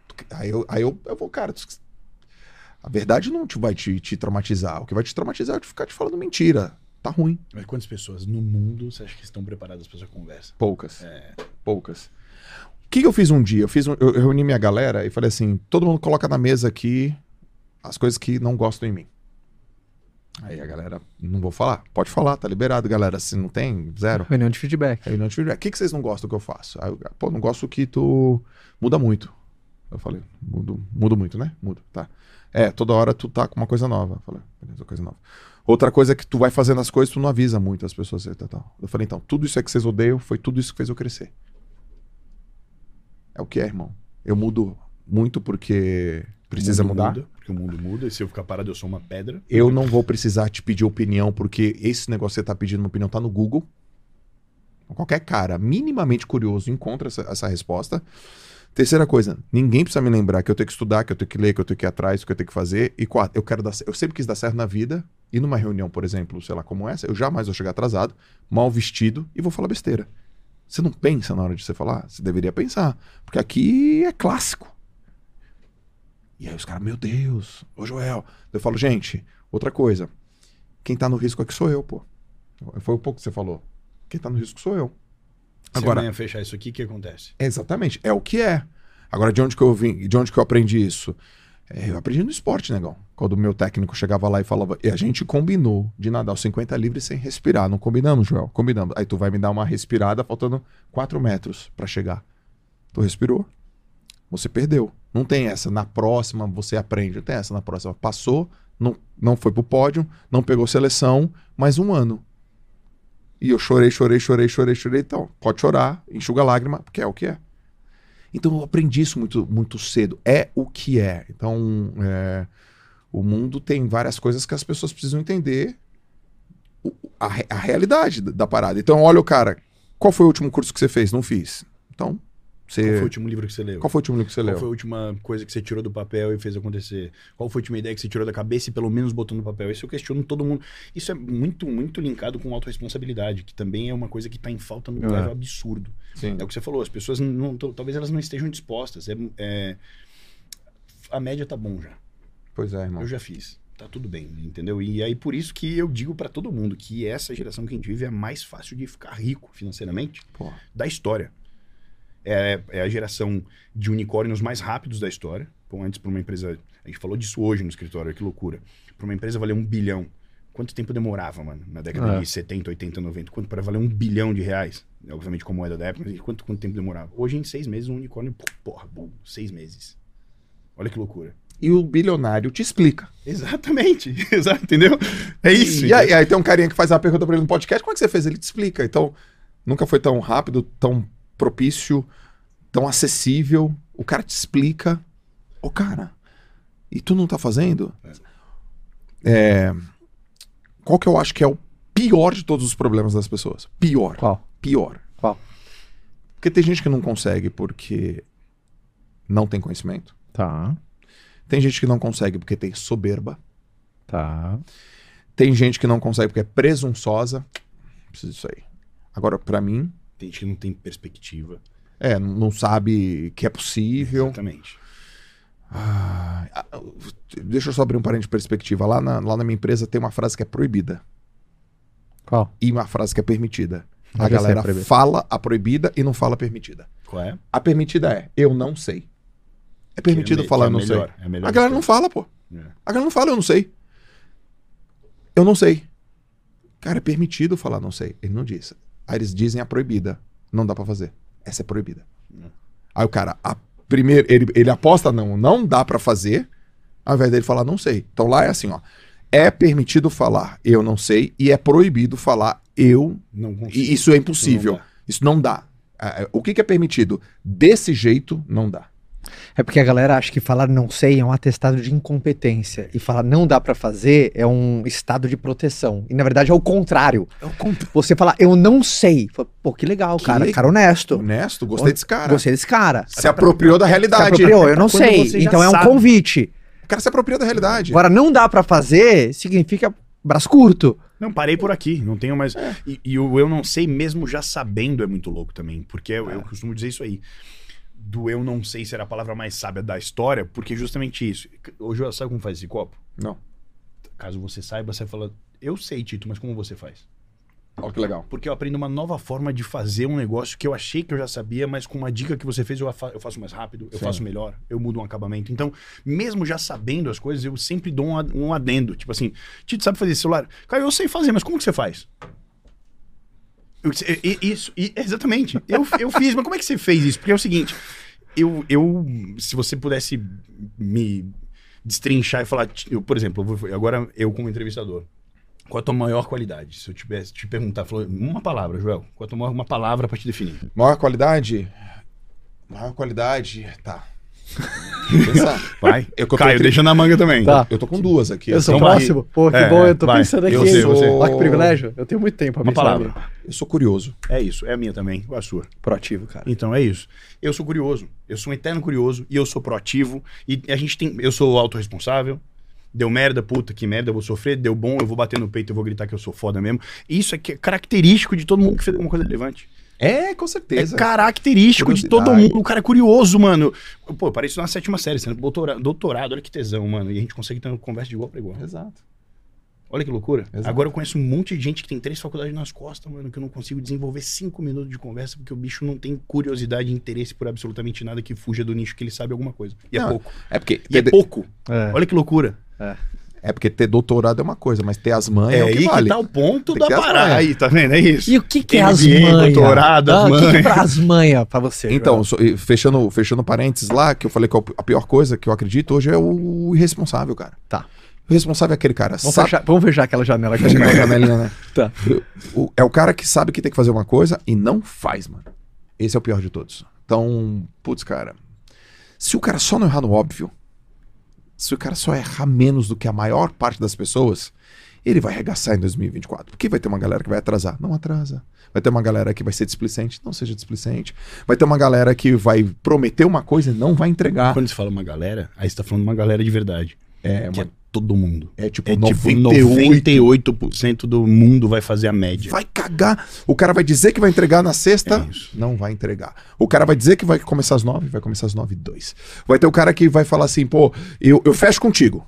tu, aí, eu, aí eu, eu vou, cara, tu, a verdade não te vai te, te traumatizar. O que vai te traumatizar é tu ficar te falando mentira. Tá ruim. Mas quantas pessoas no mundo você acha que estão preparadas pra essa conversa? Poucas. É. Poucas. O que eu fiz um dia? Eu, fiz um, eu reuni minha galera e falei assim, todo mundo coloca na mesa aqui as coisas que não gostam em mim. Aí a galera, não vou falar. Pode falar, tá liberado, galera. Se não tem, zero. Reunião de feedback. Reunião de feedback. O que, que vocês não gostam que eu faço? Aí eu, pô, não gosto que tu muda muito. Eu falei, mudo, mudo muito, né? Mudo, tá. É, toda hora tu tá com uma coisa nova. Eu falei, beleza, coisa nova. Outra coisa é que tu vai fazendo as coisas, tu não avisa muito as pessoas. Tal, tal. Eu falei, então, tudo isso é que vocês odeiam, foi tudo isso que fez eu crescer. É o que é, irmão. Eu mudo muito porque... Precisa mudar? Muda, porque o mundo muda, e se eu ficar parado eu sou uma pedra. Eu não vou precisar te pedir opinião, porque esse negócio que você tá pedindo uma opinião tá no Google. Qualquer cara minimamente curioso encontra essa, essa resposta. Terceira coisa, ninguém precisa me lembrar que eu tenho que estudar, que eu tenho que ler, que eu tenho que ir atrás, que eu tenho que fazer. E quatro, eu quero dar, eu sempre quis dar certo na vida, e numa reunião, por exemplo, sei lá, como essa, eu jamais vou chegar atrasado, mal vestido, e vou falar besteira. Você não pensa na hora de você falar? Você deveria pensar, porque aqui é clássico. E aí os caras, meu Deus, ô Joel. Eu falo, gente, outra coisa. Quem tá no risco aqui sou eu, pô. Foi o pouco que você falou. Quem tá no risco sou eu. Se agora, amanhã fechar isso aqui, o que acontece? Exatamente, é o que é. Agora, de onde que eu vim, de onde que eu aprendi isso? É, eu aprendi no esporte, negão. Quando o meu técnico chegava lá e falava, e a gente combinou de nadar os cinquenta livres sem respirar. Não combinamos, Joel? Combinamos. Aí tu vai me dar uma respirada faltando quatro metros pra chegar. Tu respirou? Você perdeu. Não tem essa, na próxima você aprende. Não tem essa, na próxima passou, não, não foi pro pódio, não pegou seleção, mais um ano. E eu chorei, chorei, chorei, chorei, chorei. Então, pode chorar, enxuga a lágrima, porque é o que é. Então eu aprendi isso muito, muito cedo. É o que é. Então, é, o mundo tem várias coisas que as pessoas precisam entender a, a realidade da parada. Então, olha o cara, qual foi o último curso que você fez? Não fiz. Então... Você... Qual foi o último livro que você leu? Qual foi o último livro que você Qual leu? Qual foi a última coisa que você tirou do papel e fez acontecer? Qual foi a última ideia que você tirou da cabeça e pelo menos botou no papel? Isso eu questiono todo mundo. Isso é muito, muito linkado com autorresponsabilidade, que também é uma coisa que está em falta no lugar é. Absurdo. Sim. É o que você falou, as pessoas, não, talvez elas não estejam dispostas. É, é, a média tá bom já. Pois é, irmão. Eu já fiz. Tá tudo bem, entendeu? E aí por isso que eu digo pra todo mundo que essa geração que a gente vive é a mais fácil de ficar rico financeiramente Pô. Da história. É a geração de unicórnios mais rápidos da história. antes para uma empresa... A gente falou disso hoje no escritório, que loucura. Para uma empresa valer um bilhão. Quanto tempo demorava, mano? Na década ah. de setenta, oitenta, noventa. Quanto para valer um bilhão de reais? Obviamente com moeda da época, mas quanto, quanto tempo demorava? Hoje, em seis meses, um unicórnio... Porra, bom, seis meses. Olha que loucura. E o bilionário te explica. Exatamente. Exato, entendeu? É isso. E aí, aí tem um carinha que faz uma pergunta para ele no podcast. Como é que você fez? Ele te explica. Então, nunca foi tão rápido, tão propício, tão acessível. O cara te explica. Ô, oh, cara, e tu não tá fazendo? É. É... Qual que eu acho que é o pior de todos os problemas das pessoas? Pior. Qual? Pior. Qual? Porque tem gente que não consegue porque não tem conhecimento. Tá. Tem gente que não consegue porque tem soberba. Tá. Tem gente que não consegue porque é presunçosa. Preciso disso aí. Agora, pra mim... Tem gente que não tem perspectiva. É, não sabe que é possível. Exatamente. Ah, deixa eu só abrir um parênteses de perspectiva. Lá na, lá na minha empresa tem uma frase que é proibida. Qual? E uma frase que é permitida. A galera fala a proibida e não fala a permitida. Qual é? A permitida é, eu não sei. É permitido é falar, é eu não melhor, sei. É melhor a galera não fala, pô. É. A galera não fala, eu não sei. Eu não sei. Cara, é permitido falar, não sei. Ele não diz. Aí eles dizem a proibida. Não dá pra fazer. Essa é proibida. É. Aí o cara, a primeira, ele, ele aposta, não, não dá pra fazer, ao invés dele falar, não sei. Então lá é assim, ó. É permitido falar, eu não sei, e é proibido falar, eu não consigo. Isso é impossível. Isso não dá. Isso não dá. O que que é permitido? Desse jeito, não dá. É porque a galera acha que falar não sei é um atestado de incompetência. E falar não dá pra fazer é um estado de proteção. E na verdade é o contrário. É o contrário. Você falar eu não sei. Pô, que legal, que cara. Le... Cara honesto. Honesto, gostei desse cara. Gostei desse cara. Se apropriou da realidade. Se apropriou, eu não Quando sei. Então é um sabe. Convite. O cara se apropriou da realidade. Agora não dá pra fazer significa braço curto. Não, parei por aqui, não tenho mais... É. E, e o eu não sei mesmo já sabendo é muito louco também. Porque eu, eu costumo dizer isso aí. Do eu não sei se era a palavra mais sábia da história, porque justamente isso. Ô, Joel, sabe como faz esse copo? Não. Caso você saiba, você fala, eu sei, Titto, mas como você faz? Olha que legal. Porque eu aprendo uma nova forma de fazer um negócio que eu achei que eu já sabia, mas com uma dica que você fez, eu, fa- eu faço mais rápido, eu Sim. faço melhor, eu mudo um acabamento. Então, mesmo já sabendo as coisas, eu sempre dou um, ad- um adendo. Tipo assim, Titto, sabe fazer esse celular? Cara, eu sei fazer, mas como que você faz? Isso, exatamente. Eu, eu fiz, mas como é que você fez isso? Porque é o seguinte, eu, eu se você pudesse me destrinchar e falar, eu, por exemplo, agora eu como entrevistador, qual a tua maior qualidade? Se eu tivesse te perguntar, falou, uma palavra, Joel, qual a tua maior uma palavra pra te definir? Maior qualidade? Maior qualidade, tá. Vai. Eu Caio, entre... deixa na manga também. Tá. Eu tô com duas aqui. Eu sou então próximo. Vai. Pô, que é, bom. Eu tô vai. Pensando aqui. Eu sei, eu sei. Olha que privilégio. Eu tenho muito tempo. Uma palavra. Eu sou curioso. É isso. É a minha também. Ou a sua? Proativo, cara. Então é isso. Eu sou curioso. Eu sou um eterno curioso e eu sou proativo. E a gente tem. Eu sou autorresponsável. Deu merda, puta, que merda, eu vou sofrer. Deu bom, eu vou bater no peito, eu vou gritar que eu sou foda mesmo. Isso é característico de todo mundo que fez alguma coisa relevante. É, com certeza. É característico de todo mundo. O cara é curioso, mano. Pô, parece na sétima série, sendo doutorado, olha que tesão, mano. E a gente consegue ter uma conversa de igual pra igual. Exato. Olha que loucura. Exato. Agora eu conheço um monte de gente que tem três faculdades nas costas, mano, que eu não consigo desenvolver cinco minutos de conversa porque o bicho não tem curiosidade e interesse por absolutamente nada que fuja do nicho que ele sabe alguma coisa. E não, é pouco. É porque... E é de... pouco. É. Olha que loucura. É. É porque ter doutorado é uma coisa, mas ter as manhas é, é o que aí vale. É aí que tá o ponto tem da parada. Aí, tá vendo? É isso. E o que que é as manhas? Doutorado, ah, as manhas. O que que é as manhas pra você? Então, so, fechando, fechando parênteses lá, que eu falei que a pior coisa que eu acredito hoje é o irresponsável, cara. Tá. O irresponsável é aquele cara... Vamos, sabe... fechar, vamos fechar aquela janela. Aquela janelinha, né? Tá. O, é o cara que sabe que tem que fazer uma coisa e não faz, mano. Esse é o pior de todos. Então, putz, cara. Se o cara só não errar no óbvio... Se o cara só errar menos do que a maior parte das pessoas, ele vai arregaçar em dois mil e vinte e quatro. Porque vai ter uma galera que vai atrasar. Não atrasa. Vai ter uma galera que vai ser displicente. Não seja displicente. Vai ter uma galera que vai prometer uma coisa e não vai entregar. Quando você fala uma galera, aí você tá falando uma galera de verdade. É, uma... é todo mundo. É tipo, é noventa e oito... tipo noventa e oito por cento do mundo vai fazer a média. Vai cagar. O cara vai dizer que vai entregar na sexta, é não vai entregar. O cara vai dizer que vai começar às nove, vai começar às nove e dois. Vai ter o cara que vai falar assim, pô, eu, eu fecho contigo.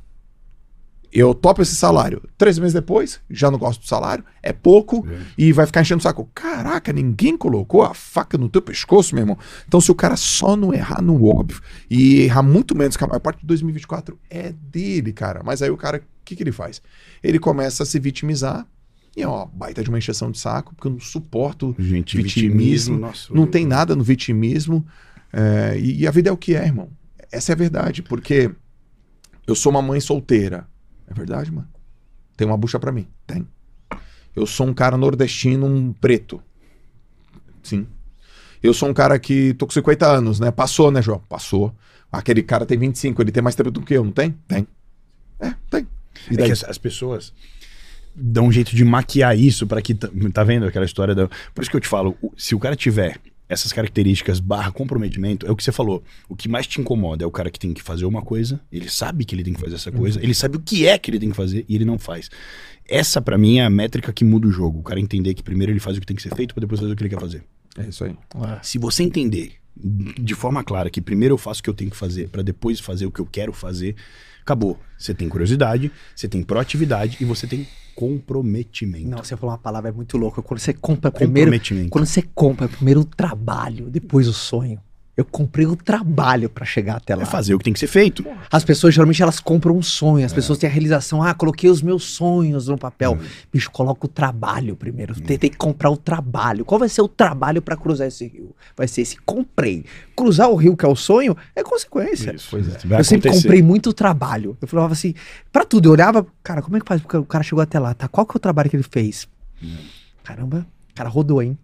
eu topo esse salário. Três meses depois, já não gosto do salário, é pouco, é. e vai ficar enchendo o saco. Caraca, ninguém colocou a faca no teu pescoço, meu irmão. Então, se o cara só não errar no óbvio, e errar muito menos, que a maior parte de dois mil e vinte e quatro é dele, cara. Mas aí o cara, o que, que ele faz? Ele começa a se vitimizar, e é uma baita de uma encheção de saco, porque eu não suporto Gente, vitimismo, vitimismo não tem nada no vitimismo, é, e, e a vida é o que é, irmão. Essa é a verdade, porque eu sou uma mãe solteira. É verdade, mano? Tem uma bucha pra mim? Tem. Eu sou um cara nordestino, um preto. Sim. Eu sou um cara que tô com cinquenta anos, né? Passou, né, João? Passou. Aquele cara tem vinte e cinco, ele tem mais tempo do que eu, não tem? Tem. É, tem. E daí? É que as, as pessoas dão um jeito de maquiar isso pra que... Tá vendo aquela história da... Por isso que eu te falo, se o cara tiver essas características barra comprometimento, é o que você falou. O que mais te incomoda é o cara que tem que fazer uma coisa, ele sabe que ele tem que fazer essa coisa, uhum. ele sabe o que é que ele tem que fazer e ele não faz. Essa, pra mim, é a métrica que muda o jogo. O cara entender que primeiro ele faz o que tem que ser feito pra depois fazer o que ele quer fazer. É isso aí. Ué. Se você entender de forma clara que primeiro eu faço o que eu tenho que fazer pra depois fazer o que eu quero fazer, acabou. Você tem curiosidade, você tem proatividade e você tem comprometimento. Não, você falou uma palavra muito louca. Quando você compra primeiro, quando você compra primeiro o trabalho, depois o sonho. Eu comprei o trabalho pra chegar até lá. É fazer o que tem que ser feito. As pessoas geralmente elas compram um sonho. As é. pessoas têm a realização. Ah, coloquei os meus sonhos no papel. Hum. Bicho, coloca o trabalho primeiro. Hum. Tem, tem que comprar o trabalho. Qual vai ser o trabalho pra cruzar esse rio? Vai ser esse comprei. Cruzar o rio que é o sonho é consequência. Isso, pois é. Vai eu acontecer. Sempre comprei muito trabalho. Eu falava assim, pra tudo. Eu olhava, cara, como é que faz? O cara chegou até lá, tá? Qual que é o trabalho que ele fez? Hum. Caramba, o cara rodou, hein?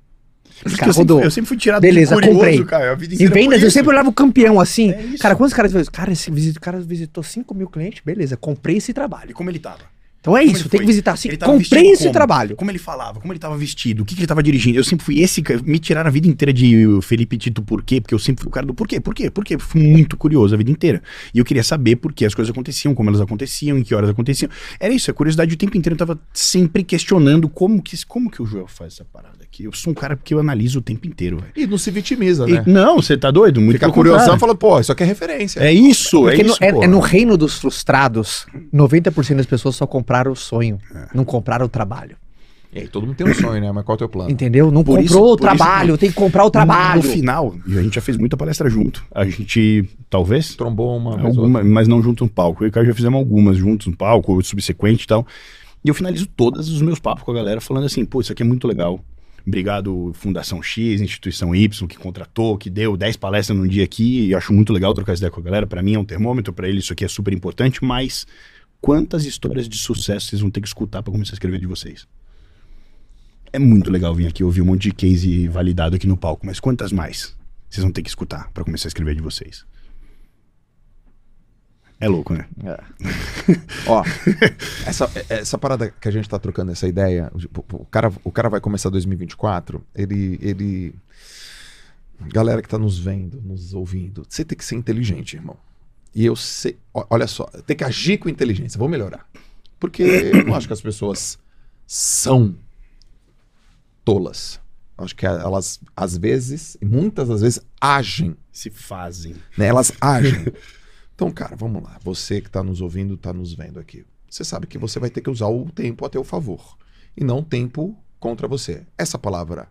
Esse cara eu rodou. Sempre, eu sempre fui tirado Beleza, de curioso, comprei. Cara. A vida em vendas, eu sempre olhava o campeão assim. É cara, quantos caras... Cara, esse visit, cara visitou cinco mil clientes. Beleza, comprei esse trabalho. E como ele tava? Então é como isso, tem que visitar assim. Comprei esse como? trabalho. Como ele falava, como ele tava vestido, o que, que ele tava dirigindo. Eu sempre fui esse cara... Me tiraram a vida inteira de Felipe Titto por quê? Porque eu sempre fui o cara do por quê? Por quê? Por quê? Fui muito curioso a vida inteira. E eu queria saber por que as coisas aconteciam, como elas aconteciam, em que horas aconteciam. Era isso, a curiosidade o tempo inteiro. Eu tava sempre questionando como que, como que o Joel faz essa parada. Eu sou um cara que eu analiso o tempo inteiro, velho. E não se vitimiza, né? E, não, você tá doido? Muito Fica curiosão e fala, pô, isso aqui é referência. É isso, é, é isso, no, é, é no reino dos frustrados, noventa por cento das pessoas só compraram o sonho, é. não compraram o trabalho. E aí todo mundo tem um sonho, né? Mas qual é o teu plano? Entendeu? Não por comprou isso, o trabalho, isso, tem que comprar o trabalho. No final, e a gente já fez muita palestra junto. A gente, talvez... Trombou uma... Alguma, mas não junto no palco. Eu e o Caio já fizemos algumas juntos no palco, subsequente e tal. E eu finalizo todos os meus papos com a galera falando assim, pô, isso aqui é muito legal. Obrigado, Fundação X, Instituição Y, que contratou, que deu dez palestras num dia aqui. E acho muito legal trocar essa ideia com a galera. Para mim é um termômetro, para ele isso aqui é super importante. Mas quantas histórias de sucesso vocês vão ter que escutar para começar a escrever de vocês? É muito legal vir aqui ouvir um monte de case validado aqui no palco. Mas quantas mais vocês vão ter que escutar para começar a escrever de vocês? É louco, né? É. Ó, essa, essa parada que a gente tá trocando, essa ideia, o cara, o cara vai começar dois mil e vinte e quatro, ele, ele... Galera que tá nos vendo, nos ouvindo, você tem que ser inteligente, irmão. E eu sei... Olha só, tem que agir com inteligência, vou melhorar. Porque eu não acho que as pessoas são tolas. Acho que elas, às vezes, muitas das vezes, agem. Se fazem. Né? Elas agem. Então, cara, vamos lá. Você que está nos ouvindo, está nos vendo aqui. Você sabe que você vai ter que usar o tempo a teu favor. E não o tempo contra você. Essa palavra,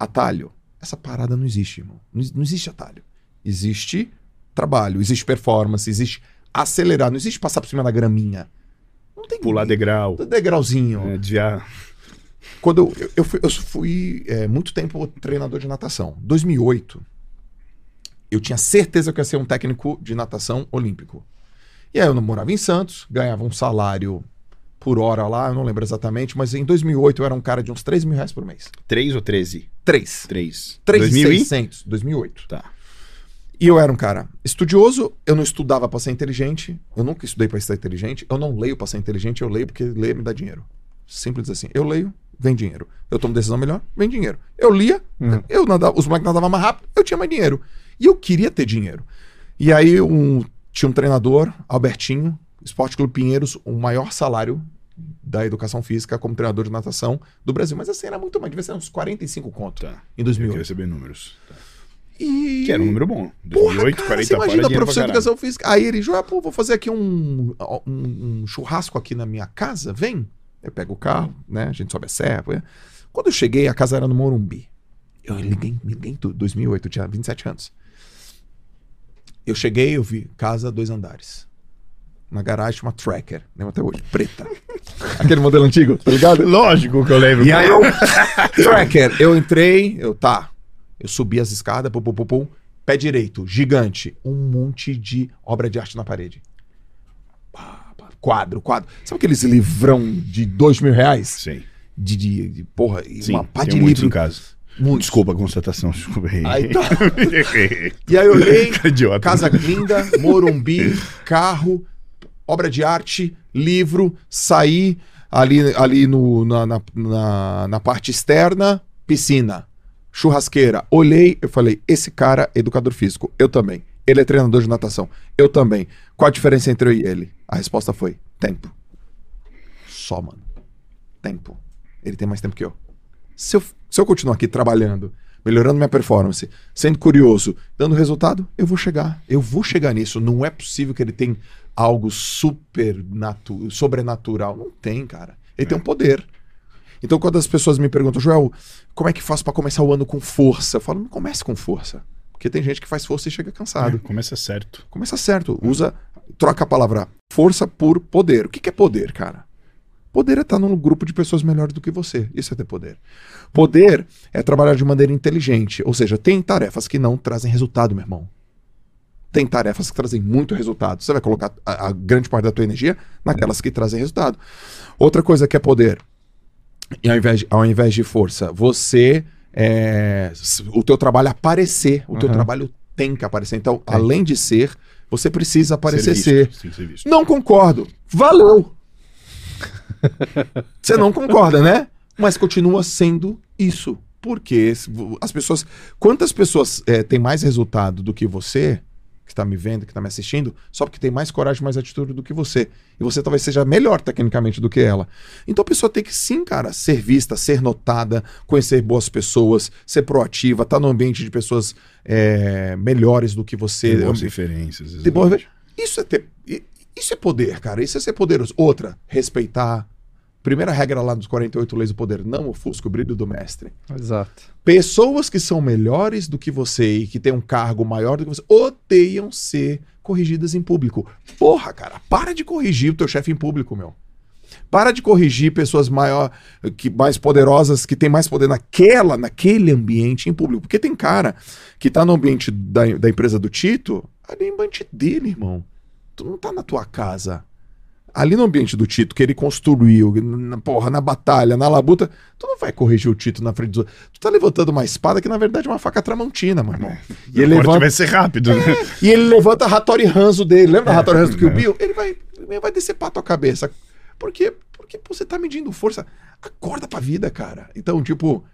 atalho, essa parada não existe, irmão. Não, não existe atalho. Existe trabalho, existe performance, existe acelerar. Não existe passar por cima da graminha. Não tem Pular ninguém. degrau. Degrauzinho. É, desviar. Quando eu, eu fui, eu fui é, muito tempo treinador de natação. dois mil e oito... Eu tinha certeza que ia ser um técnico de natação olímpico. E aí eu morava em Santos, ganhava um salário por hora lá, eu não lembro exatamente, mas em dois mil e oito eu era um cara de uns três mil reais por mês. três ou treze? três. três. três mil e seiscentos, dois mil e oito. Tá. E eu era um cara estudioso, eu não estudava pra ser inteligente, eu nunca estudei pra ser inteligente, eu não leio pra ser inteligente, eu leio porque ler me dá dinheiro. Simples assim. Eu leio, vem dinheiro. Eu tomo decisão melhor, vem dinheiro. Eu lia, hum. eu nadava, os moleques nadavam mais rápido, eu tinha mais dinheiro. E eu queria ter dinheiro. E aí um, tinha um treinador, Albertinho, Esporte Clube Pinheiros, o maior salário da educação física como treinador de natação do Brasil. Mas assim, era muito mais, devia ser uns quarenta e cinco conto tá. em dois mil e oito. Eu queria receber números. Tá. E... que era um número bom. dois mil e oito, porra, cara, quarenta, você imagina a profissão de educação física. Aí ele, Joel, pô, vou fazer aqui um, um, um churrasco aqui na minha casa, vem. Eu pego o carro, né? A gente sobe a serra. Pô. Quando eu cheguei, a casa era no Morumbi. Eu liguei em dois mil e oito, eu tinha vinte e sete anos. Eu cheguei, eu vi casa, dois andares. Na garagem, uma Tracker. Lembro até hoje. Preta. Aquele modelo antigo, tá ligado? Lógico que eu lembro. E aí eu... Tracker. Eu entrei, eu tá. Eu subi as escadas, pum, pum, pum, pum. Pé direito, gigante. Um monte de obra de arte na parede. Pá, pá, quadro, quadro. Sabe aqueles livrão de dois mil reais? Sim. De, de, de porra, e sim, uma pá de livro. Em casa. Muito. Desculpa a constatação, desculpa. Aí tá. E aí eu olhei, casa linda, Morumbi, carro, obra de arte, livro, saí ali, ali no, na, na, na, na parte externa, piscina, churrasqueira. Olhei, eu falei, esse cara é educador físico, eu também. Ele é treinador de natação, eu também. Qual a diferença entre eu e ele? A resposta foi, tempo. Só, mano. Tempo. Ele tem mais tempo que eu. Se eu, se eu continuar aqui trabalhando, melhorando minha performance, sendo curioso, dando resultado, eu vou chegar. Eu vou chegar nisso. Não é possível que ele tenha algo super natu- sobrenatural. Não tem, cara. Ele é. tem um poder. Então, quando as pessoas me perguntam, Joel, como é que faço para começar o ano com força? Eu falo, não comece com força. Porque tem gente que faz força e chega cansado. É, começa certo. Começa certo. É. Usa, troca a palavra força por poder. O que, que é poder, cara? Poder é estar num grupo de pessoas melhores do que você. Isso é ter poder. Poder é trabalhar de maneira inteligente. Ou seja, tem tarefas que não trazem resultado, meu irmão. Tem tarefas que trazem muito resultado. Você vai colocar a, a grande parte da tua energia naquelas que trazem resultado. Outra coisa que é poder, e ao invés de, ao invés de força, você... É, o teu trabalho aparecer. O uhum. teu trabalho tem que aparecer. Então, tem. Além de ser, você precisa aparecer ser. Visto, ser. Ser visto. Não concordo. Valeu! Você não concorda, né? Mas continua sendo isso. Porque as pessoas... Quantas pessoas é, têm mais resultado do que você, que está me vendo, que está me assistindo, só porque tem mais coragem, mais atitude do que você. E você talvez seja melhor tecnicamente do que ela. Então a pessoa tem que sim, cara, ser vista, ser notada, conhecer boas pessoas, ser proativa, estar tá no ambiente de pessoas é, melhores do que você. Tem boas referências. Isso é ter... Isso é poder, cara. Isso é ser poderoso. Outra, respeitar. Primeira regra lá dos quarenta e oito leis do poder. Não ofusca o brilho do mestre. Exato. Pessoas que são melhores do que você e que têm um cargo maior do que você odeiam ser corrigidas em público. Porra, cara. Para de corrigir o teu chefe em público, meu. Para de corrigir pessoas maior, que, mais poderosas, que têm mais poder naquela, naquele ambiente em público. Porque tem cara que tá no ambiente da, da empresa do Titto, ali em ambiente dele, irmão. Tu não tá na tua casa. Ali no ambiente do Titto, que ele construiu, na, porra, na batalha, na labuta, tu não vai corrigir o Titto na frente dos outros. Tu tá levantando uma espada que, na verdade, é uma faca tramontina, mano. É. E ele levanta... vai ser rápido, é. né? E ele levanta a Hattori Hanzo dele. Lembra da é. Hattori Hanzo do Kill Bill? Ele vai, ele vai decepar a tua cabeça. Por quê? Porque pô, você tá medindo força. Acorda pra vida, cara. Então, tipo...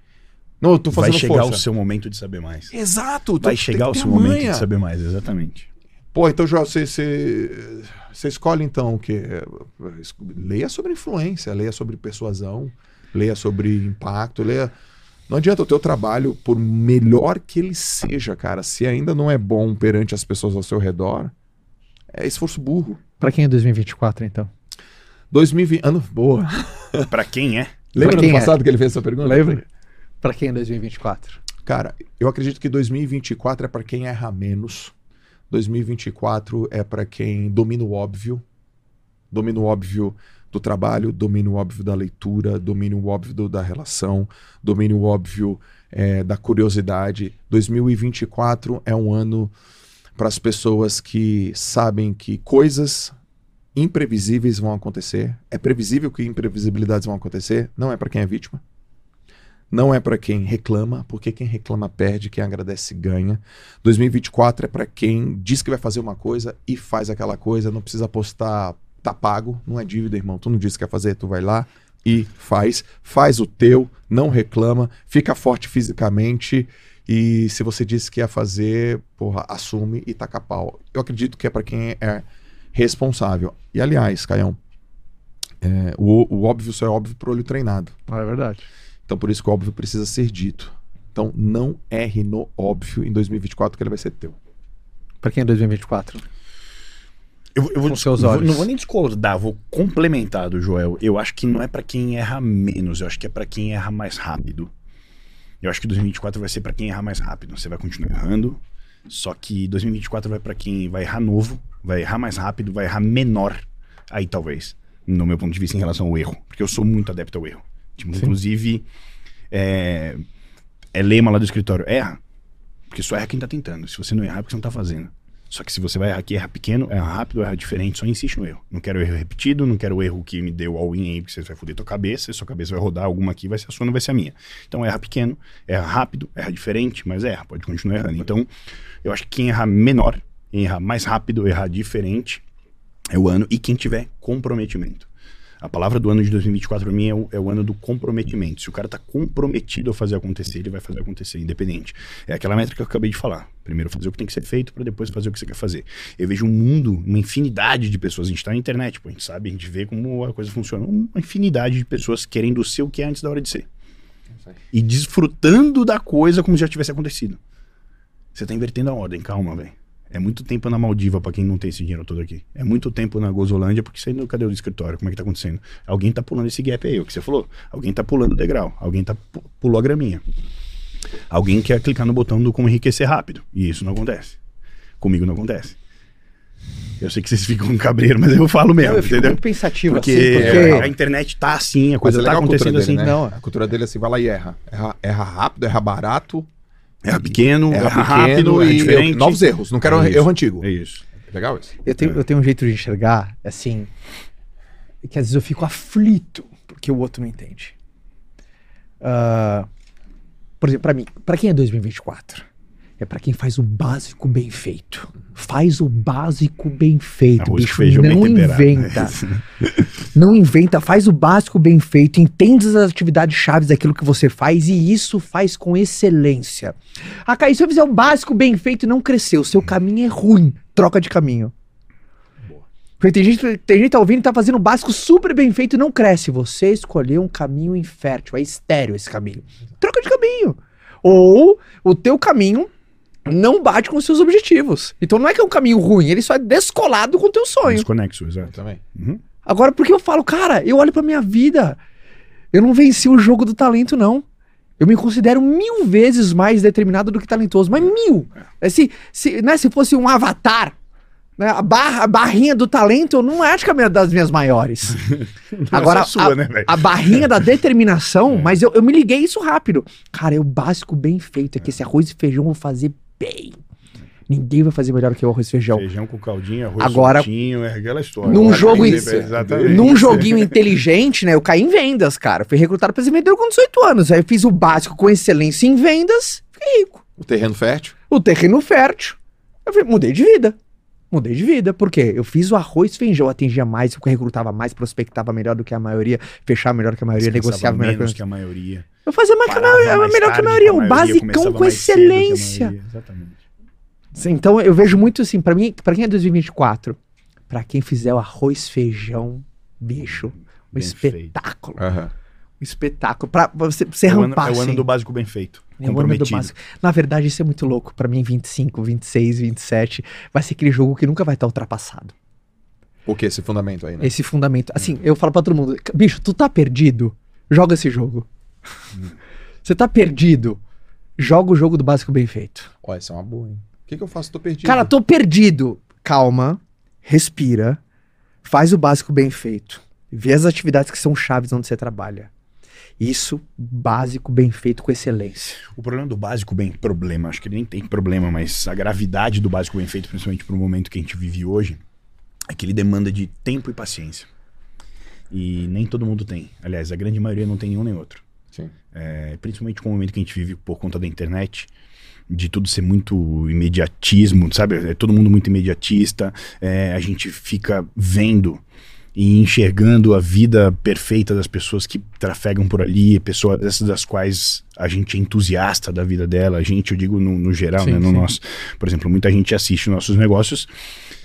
Não, eu tô fazendo força. Vai chegar força. O seu momento de saber mais. Exato. Vai chegar o seu momento manha. de saber mais, exatamente. Pô, então, Joel, você, você, você escolhe, então, o quê? Leia sobre influência, leia sobre persuasão, leia sobre impacto, leia... Não adianta o teu trabalho, por melhor que ele seja, cara, se ainda não é bom perante as pessoas ao seu redor, é esforço burro. Pra quem é dois mil e vinte e quatro, então? dois mil e vinte... Ano... Boa. Pra quem é? Lembra quem do passado é? que ele fez essa pergunta? Lembra? Pra quem é dois mil e vinte e quatro? Cara, eu acredito que dois mil e vinte e quatro é pra quem erra menos. dois mil e vinte e quatro é para quem domina o óbvio, domina o óbvio do trabalho, domina o óbvio da leitura, domina o óbvio do, da relação, domina o óbvio é, da curiosidade. dois mil e vinte e quatro é um ano para as pessoas que sabem que coisas imprevisíveis vão acontecer, é previsível que imprevisibilidades vão acontecer, não é para quem é vítima. Não é para quem reclama, porque quem reclama perde, quem agradece ganha. dois mil e vinte e quatro é para quem diz que vai fazer uma coisa e faz aquela coisa, não precisa apostar, tá pago, não é dívida, irmão. Tu não disse que ia fazer, tu vai lá e faz. Faz o teu, não reclama, fica forte fisicamente e se você disse que ia fazer, porra, assume e taca pau. Eu acredito que é para quem é responsável. E aliás, Caião, é, o, o óbvio só é óbvio pro olho treinado. Ah, é verdade. Então por isso que o óbvio precisa ser dito. Então não erre no óbvio em dois mil e vinte e quatro que ele vai ser teu. Para quem é dois mil e vinte e quatro? Eu, eu vou, seus olhos. vou não vou nem discordar, vou complementar do Joel. Eu acho que não é para quem erra menos, eu acho que é para quem erra mais rápido. Eu acho que dois mil e vinte e quatro vai ser para quem errar mais rápido. Você vai continuar errando, só que dois mil e vinte e quatro vai para quem vai errar novo, vai errar mais rápido, vai errar menor. Aí talvez, no meu ponto de vista, em relação ao erro, porque eu sou muito adepto ao erro. Tipo, inclusive, é, é lema lá do escritório, erra, porque só erra quem tá tentando. Se você não errar é porque você não tá fazendo. Só que se você vai errar aqui, erra pequeno, erra rápido, erra diferente, só insiste no erro. Não quero erro repetido, não quero erro que me deu all-in aí, porque você vai foder tua cabeça, sua cabeça vai rodar, alguma aqui vai ser a sua, não vai ser a minha. Então erra pequeno, erra rápido, erra diferente, mas erra, pode continuar errando. Então, eu acho que quem errar menor, quem errar mais rápido, errar diferente, é o ano. E quem tiver comprometimento. A palavra do ano de dois mil e vinte e quatro para mim é o, é o ano do comprometimento. Se o cara tá comprometido a fazer acontecer, ele vai fazer acontecer, independente. É aquela métrica que eu acabei de falar. Primeiro fazer o que tem que ser feito, para depois fazer o que você quer fazer. Eu vejo um mundo, uma infinidade de pessoas. A gente tá na internet, pô, a gente sabe, a gente vê como a coisa funciona. Uma infinidade de pessoas querendo ser o que é antes da hora de ser. E desfrutando da coisa como se já tivesse acontecido. Você tá invertendo a ordem, calma, velho. É muito tempo na Maldiva pra quem não tem esse dinheiro todo aqui. É muito tempo na Gozolândia, porque você... Cadê o escritório? Como é que tá acontecendo? Alguém tá pulando esse gap aí, é o que você falou. Alguém tá pulando o degrau. Alguém tá pulou a graminha. Alguém quer clicar no botão do como enriquecer rápido. E isso não acontece. Comigo não acontece. Eu sei que vocês ficam cabreiro, mas eu falo mesmo, não, eu fico entendeu? Muito pensativo porque, assim, porque... a internet tá assim, a coisa é tá acontecendo dele, assim. Né? Não, a cultura dele é assim, vai lá e erra. Erra, erra rápido, erra barato. Erra pequeno, erra, erra pequeno, rápido e diferente. Eu, novos erros, não quero é erro antigo. É isso. Legal isso. Eu tenho, é. eu tenho um jeito de enxergar, assim, que às vezes eu fico aflito porque o outro não entende. Uh, por exemplo, pra mim, pra quem é dois mil e vinte e quatro? É pra quem faz o básico bem feito. Faz o básico bem feito, bicho, não inventa. Não inventa, faz o básico bem feito, entende as atividades chaves daquilo que você faz e isso faz com excelência. Ah, Caio, se eu fizer o básico bem feito e não crescer, o seu caminho é ruim, troca de caminho. Boa. Porque tem gente, tem gente que tá ouvindo e tá fazendo o básico super bem feito e não cresce. Você escolheu um caminho infértil, é estéril esse caminho. Troca de caminho. Ou o teu caminho não bate com os seus objetivos. Então não é que é um caminho ruim, ele só é descolado com o teu sonho. Desconexo, exato. Uhum. Agora, porque eu falo, cara, eu olho pra minha vida, eu não venci o jogo do talento, não. Eu me considero mil vezes mais determinado do que talentoso, mas mil. É, se, se, né, se fosse um avatar, né, a, barra, a barrinha do talento, eu não acho que é uma das minhas maiores. Agora, é sua, a, né, a barrinha da determinação, é. mas eu, eu me liguei isso rápido. Cara, é o básico bem feito, é que esse arroz e feijão eu vou fazer bem. Ninguém vai fazer melhor que o arroz e feijão. Feijão com caldinho, arroz Agora, soltinho, é aquela história. Num, jogo in... num joguinho inteligente, né? Eu caí em vendas, cara. Fui recrutado para ser vendedor com dezoito anos. Aí eu fiz o básico com excelência em vendas, fiquei rico. O terreno fértil? O terreno fértil. Eu falei, mudei de vida. Mudei de vida, porque eu fiz o arroz e feijão, atingia mais, eu recrutava mais, prospectava melhor do que a maioria, fechava melhor que a maioria, negociava melhor que a maioria. Eu fazia mais que a maioria, mais melhor que a maioria, um basicão com excelência. Exatamente. Então eu vejo muito assim, pra mim, pra quem é dois mil e vinte e quatro, pra quem fizer o arroz, feijão, bicho, um bem espetáculo. Uhum. Um espetáculo. Pra você, pra você é rampar. Ano, é o ano do básico bem feito. É o ano do básico. Na verdade, isso é muito louco. Pra mim, vinte e cinco, vinte e seis, vinte e sete, vai ser aquele jogo que nunca vai estar ultrapassado. O que? Esse fundamento aí, né? Esse fundamento. Assim, hum. eu falo pra todo mundo, bicho, tu tá perdido? Joga esse jogo. Hum. Você tá perdido? Joga o jogo do básico bem feito. Ó, essa é uma boa, hein? O que, que eu faço? Tô perdido. Cara, tô perdido. Calma, respira, faz o básico bem feito. Vê as atividades que são chaves onde você trabalha. Isso, básico bem feito com excelência. O problema do básico bem... Problema, acho que ele nem tem problema, mas a gravidade do básico bem feito, principalmente pro momento que a gente vive hoje, é que ele demanda de tempo e paciência. E nem todo mundo tem. Aliás, a grande maioria não tem nenhum nem outro. Sim. É, principalmente com o momento que a gente vive por conta da internet... de tudo ser muito imediatismo, sabe? É todo mundo muito imediatista, é, a gente fica vendo e enxergando a vida perfeita das pessoas que trafegam por ali, pessoas essas das quais a gente é entusiasta da vida dela, a gente, eu digo no, no geral, sim, né? No sim. nosso, por exemplo, muita gente assiste os nossos negócios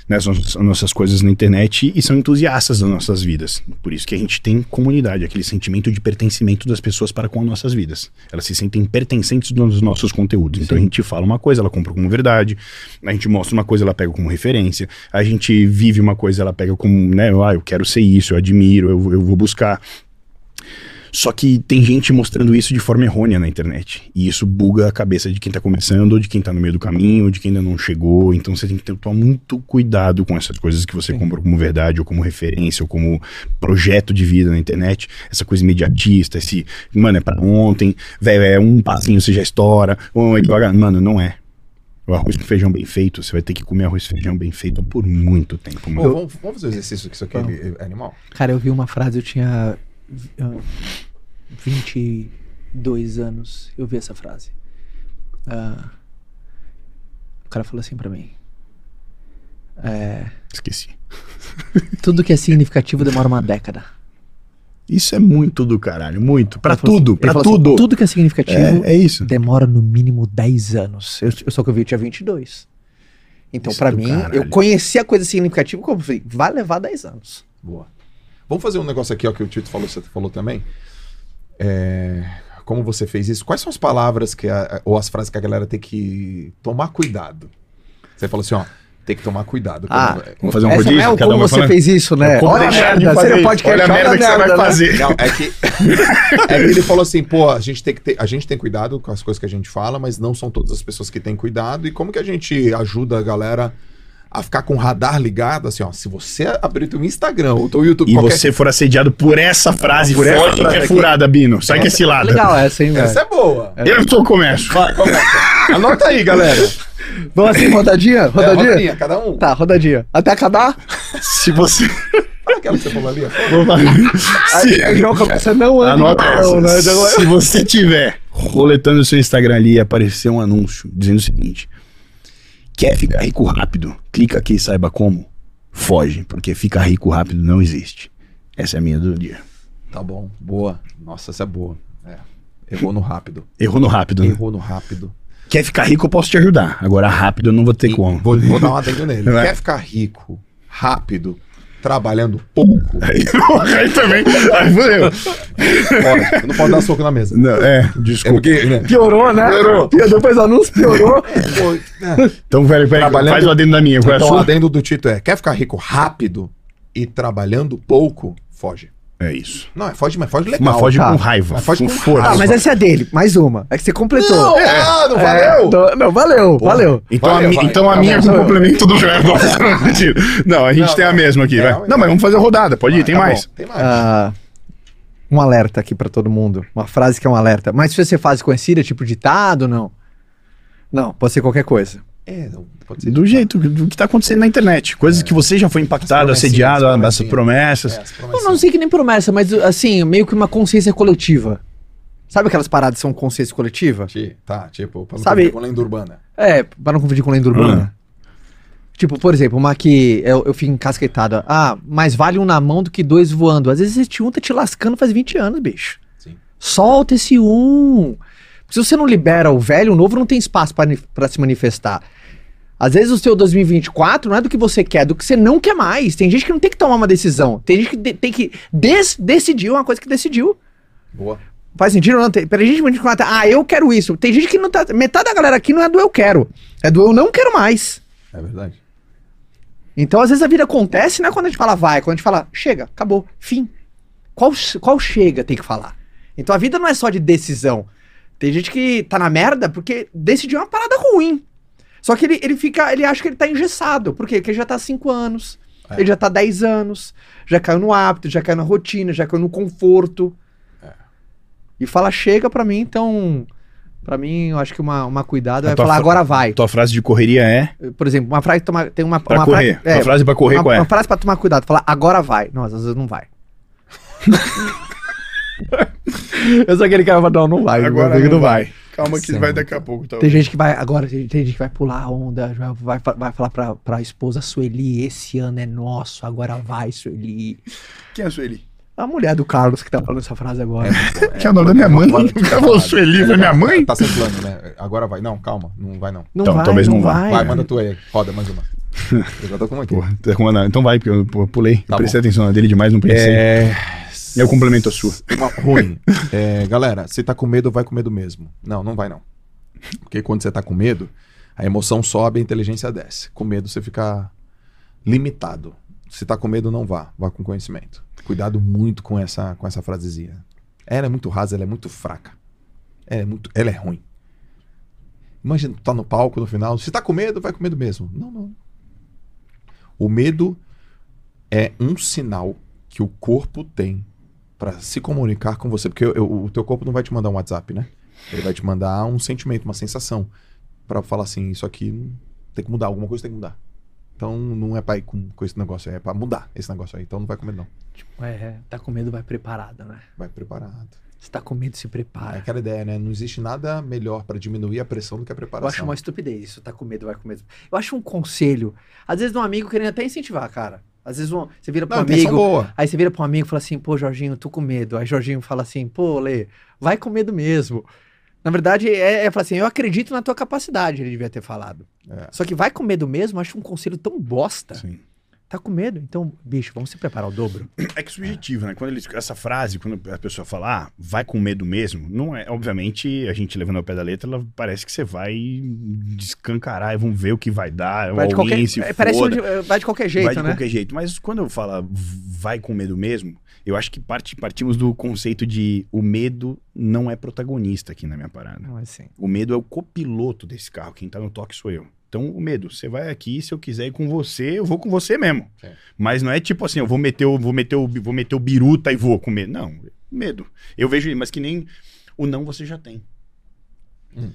né, as nossas coisas na internet e são entusiastas das nossas vidas. Por isso que a gente tem comunidade, aquele sentimento de pertencimento das pessoas para com as nossas vidas. Elas se sentem pertencentes dos nossos conteúdos. Sim. Então a gente fala uma coisa, ela compra como verdade, a gente mostra uma coisa, ela pega como referência, a gente vive uma coisa, ela pega como, né, ah, eu quero ser isso, eu admiro, eu, eu vou buscar. Só que tem gente mostrando isso de forma errônea na internet. E isso buga a cabeça de quem tá começando, de quem tá no meio do caminho, de quem ainda não chegou. Então você tem que ter, tomar muito cuidado com essas coisas que você compra como verdade, ou como referência, ou como projeto de vida na internet. Essa coisa imediatista, esse... Mano, é pra ontem. Velho, é um passinho, você já estoura. Ou, mano, não é. O arroz com feijão bem feito, você vai ter que comer arroz com feijão bem feito por muito tempo. Ô, vamos, vamos fazer o exercício que isso aqui é animal? Cara, eu vi uma frase, eu tinha... vinte e dois anos, eu vi essa frase. Uh, o cara falou assim pra mim. É, Esqueci. Tudo que é significativo demora uma década. Isso é muito do caralho, muito. Pra tudo, assim, pra tudo. Assim, tudo que é significativo é, é isso. Demora no mínimo dez anos. Eu, eu só que eu vi, eu tinha vinte e dois. Então, isso pra mim, caralho. Eu conheci a coisa significativa como eu falei, vai levar dez anos. Boa. Vamos fazer um negócio aqui, ó, que o Titto falou, você falou também. É, como você fez isso? Quais são as palavras que a, ou as frases que a galera tem que tomar cuidado? Você falou assim, ó, tem que tomar cuidado. Ah, quando, vamos fazer um rodízio? É como você falando. Fez isso, né? Olha a merda, você não pode querer falar merda que você vai né? fazer. Não, é, que, é que ele falou assim, pô, a gente, tem que ter, a gente tem cuidado com as coisas que a gente fala, mas não são todas as pessoas que têm cuidado. E como que a gente ajuda a galera... a ficar com o radar ligado, assim, ó, se você abrir teu Instagram ou teu YouTube... E qualquer... você for assediado por essa frase, por essa frase que é furada, Bino, sai que é cilada. Legal essa, hein, velho? Essa é boa. É. Eu tô começo. Vai, começa. Anota aí, galera. Vamos assim, rodadinha? Rodadinha? É, rodinha, cada um. Tá, rodadinha. Até acabar? Se você... Olha aquela que você falou ali, ó. Aí, João, você não anda. Se você tiver roletando o seu Instagram ali e aparecer um anúncio dizendo o seguinte... Quer ficar rico rápido? Clica aqui e saiba como. Foge, porque ficar rico rápido não existe. Essa é a minha do dia. Tá bom, boa. Nossa, essa é boa. É. Errou no rápido. Errou no rápido, né? Errou no rápido. Quer ficar rico, eu posso te ajudar. Agora rápido eu não vou ter e como. Vou, vou dar uma atenção nele. É. Quer ficar rico, rápido, trabalhando pouco. Aí, aí também. Aí fodeu. Olha, não pode dar soco na mesa. Não, é, desculpa. É porque, né? Piorou, né? Piorou. Piorou. Depois do anúncio, piorou. É, então, velho, peraí, faz o adendo da minha. Então, o adendo do Titto é, quer ficar rico rápido e trabalhando pouco, foge. É isso. Não, é foge, mas foge legal. Mas foge tá. com raiva. Mas foge com, com força. Ah, mas essa é dele. Mais uma. É que você completou. Não, é. ah, não valeu. É, tô, não, valeu, Pô, valeu. Então valeu, a, mi, valeu, então valeu, a minha é com complemento do Joel. Não, a gente não, tem não, a mesma aqui. É, vai. É, não, mas vamos fazer a rodada. Pode ah, ir, tem tá mais. Bom, tem mais. Ah, um alerta aqui pra todo mundo. Uma frase que é um alerta. Mas se você faz conhecida, tipo ditado, não? Não, pode ser qualquer coisa. É, não, pode ser do jeito do que tá acontecendo na internet. Coisas é. que você já foi impactado, assediado, as promessas. As promessas. É, não, não sei que nem promessa, mas assim, meio que uma consciência coletiva. Sabe aquelas paradas que são consciência coletiva? Tá, tipo, pra não Sabe? confundir com lenda urbana. É, pra não confundir com lenda urbana. Hum. Tipo, por exemplo, uma que eu, eu fico encasquetada. Ah, mas vale um na mão do que dois voando. Às vezes esse um tá te lascando faz vinte anos, bicho. Sim. Solta esse um... Se você não libera o velho, o novo não tem espaço para se manifestar. Às vezes o seu dois mil e vinte e quatro não é do que você quer, é do que você não quer mais. Tem gente que não tem que tomar uma decisão. Tem gente que de, tem que des, decidir uma coisa que decidiu. Boa. Faz sentido ou não? Tem, pera, gente, ah, eu quero isso. Tem gente que não tá... Metade da galera aqui não é do eu quero. É do eu não quero mais. É verdade. Então às vezes a vida acontece, não é quando a gente fala vai, é quando a gente fala chega, acabou, fim. Qual, qual chega tem que falar? Então a vida não é só de decisão. Tem gente que tá na merda porque decidiu uma parada ruim. Só que ele, ele fica, ele acha que ele tá engessado. Por quê? Porque ele já tá há cinco anos, é. ele já tá há dez anos, já caiu no hábito, já caiu na rotina, já caiu no conforto. É. E fala, chega pra mim, então... Pra mim, eu acho que uma, uma cuidado é falar, agora vai. Tua frase de correria é? Por exemplo, uma frase... Toma, tem uma, pra uma correr. Fra- é, uma frase pra correr uma, qual é? Uma frase pra tomar cuidado. Falar, agora vai. Não, às vezes não vai. Eu sou aquele cara que não, não vai. Agora não, não vai. vai. Calma que Sim. vai daqui a pouco. Talvez. Tem gente que vai, agora tem gente que vai pular a onda, vai, vai, vai falar pra, pra esposa Sueli, esse ano é nosso, agora vai Sueli. Quem é a Sueli? A mulher do Carlos que tá falando essa frase agora. É, é, que é o nome da minha mãe? Não Sueli, foi minha mãe? Tá sem plano, né? Agora vai. Não, calma, não vai não. não então, vai, talvez não, não vá. Vai. vai, manda tu aí, roda mais uma. Eu já tô com uma aqui. Porra, tá com uma, então vai, porque eu porra, pulei. Tá, eu prestei bom. atenção na dele demais, não pensei. É... Eu complemento a sua. Uma ruim. É, galera, se tá com medo, vai com medo mesmo. Não, não vai não. Porque quando você tá com medo, a emoção sobe, a inteligência desce. Com medo você fica limitado. Se tá com medo, não vá. Vá com conhecimento. Cuidado muito com essa, com essa frasezinha. Ela é muito rasa, ela é muito fraca. Ela é, muito, ela é ruim. Imagina, tu tá no palco no final. Se tá com medo, vai com medo mesmo. Não, não. O medo é um sinal que o corpo tem para se comunicar com você. Porque eu, eu, o teu corpo não vai te mandar um WhatsApp, né? Ele vai te mandar um sentimento, uma sensação. Para falar assim, isso aqui tem que mudar, alguma coisa tem que mudar. Então não é pra ir com, com esse negócio aí, é pra mudar esse negócio aí. Então não vai com medo não. Tipo, é, tá com medo, vai preparado, né? Vai preparado. Se tá com medo, se prepara. É aquela ideia, né? Não existe nada melhor pra diminuir a pressão do que a preparação. Eu acho uma estupidez isso, tá com medo, vai com medo. Eu acho um conselho, às vezes de um amigo querendo até incentivar, cara. Às vezes um, você vira pra um amigo, aí você vira pra um amigo e fala assim, pô, Jorginho, tô com medo. Aí Jorginho fala assim, pô, Lê, vai com medo mesmo. Na verdade, é, é falar assim, eu acredito na tua capacidade, ele devia ter falado. É. Só que vai com medo mesmo, acho um conselho tão bosta. Sim. Tá com medo? Então, bicho, vamos se preparar ao dobro. É que é subjetivo, né? Quando ele, essa frase, quando a pessoa fala, ah, vai com medo mesmo, não é, obviamente, a gente levando ao pé da letra, ela parece que você vai descancarar, vamos ver o que vai dar, vai de qualquer, se parece foda, um, vai de qualquer jeito, vai de né? qualquer jeito. Mas quando eu falo vai com medo mesmo, eu acho que parte, partimos do conceito de o medo não é protagonista aqui na minha parada. Não, assim. O medo é o copiloto desse carro, quem tá no toque sou eu. Então, o medo, você vai aqui, se eu quiser ir com você, eu vou com você mesmo. É. Mas não é tipo assim, eu vou meter o, vou meter o, vou meter o biruta e vou com medo. Não, medo. Eu vejo, mas que nem o não você já tem. Hum.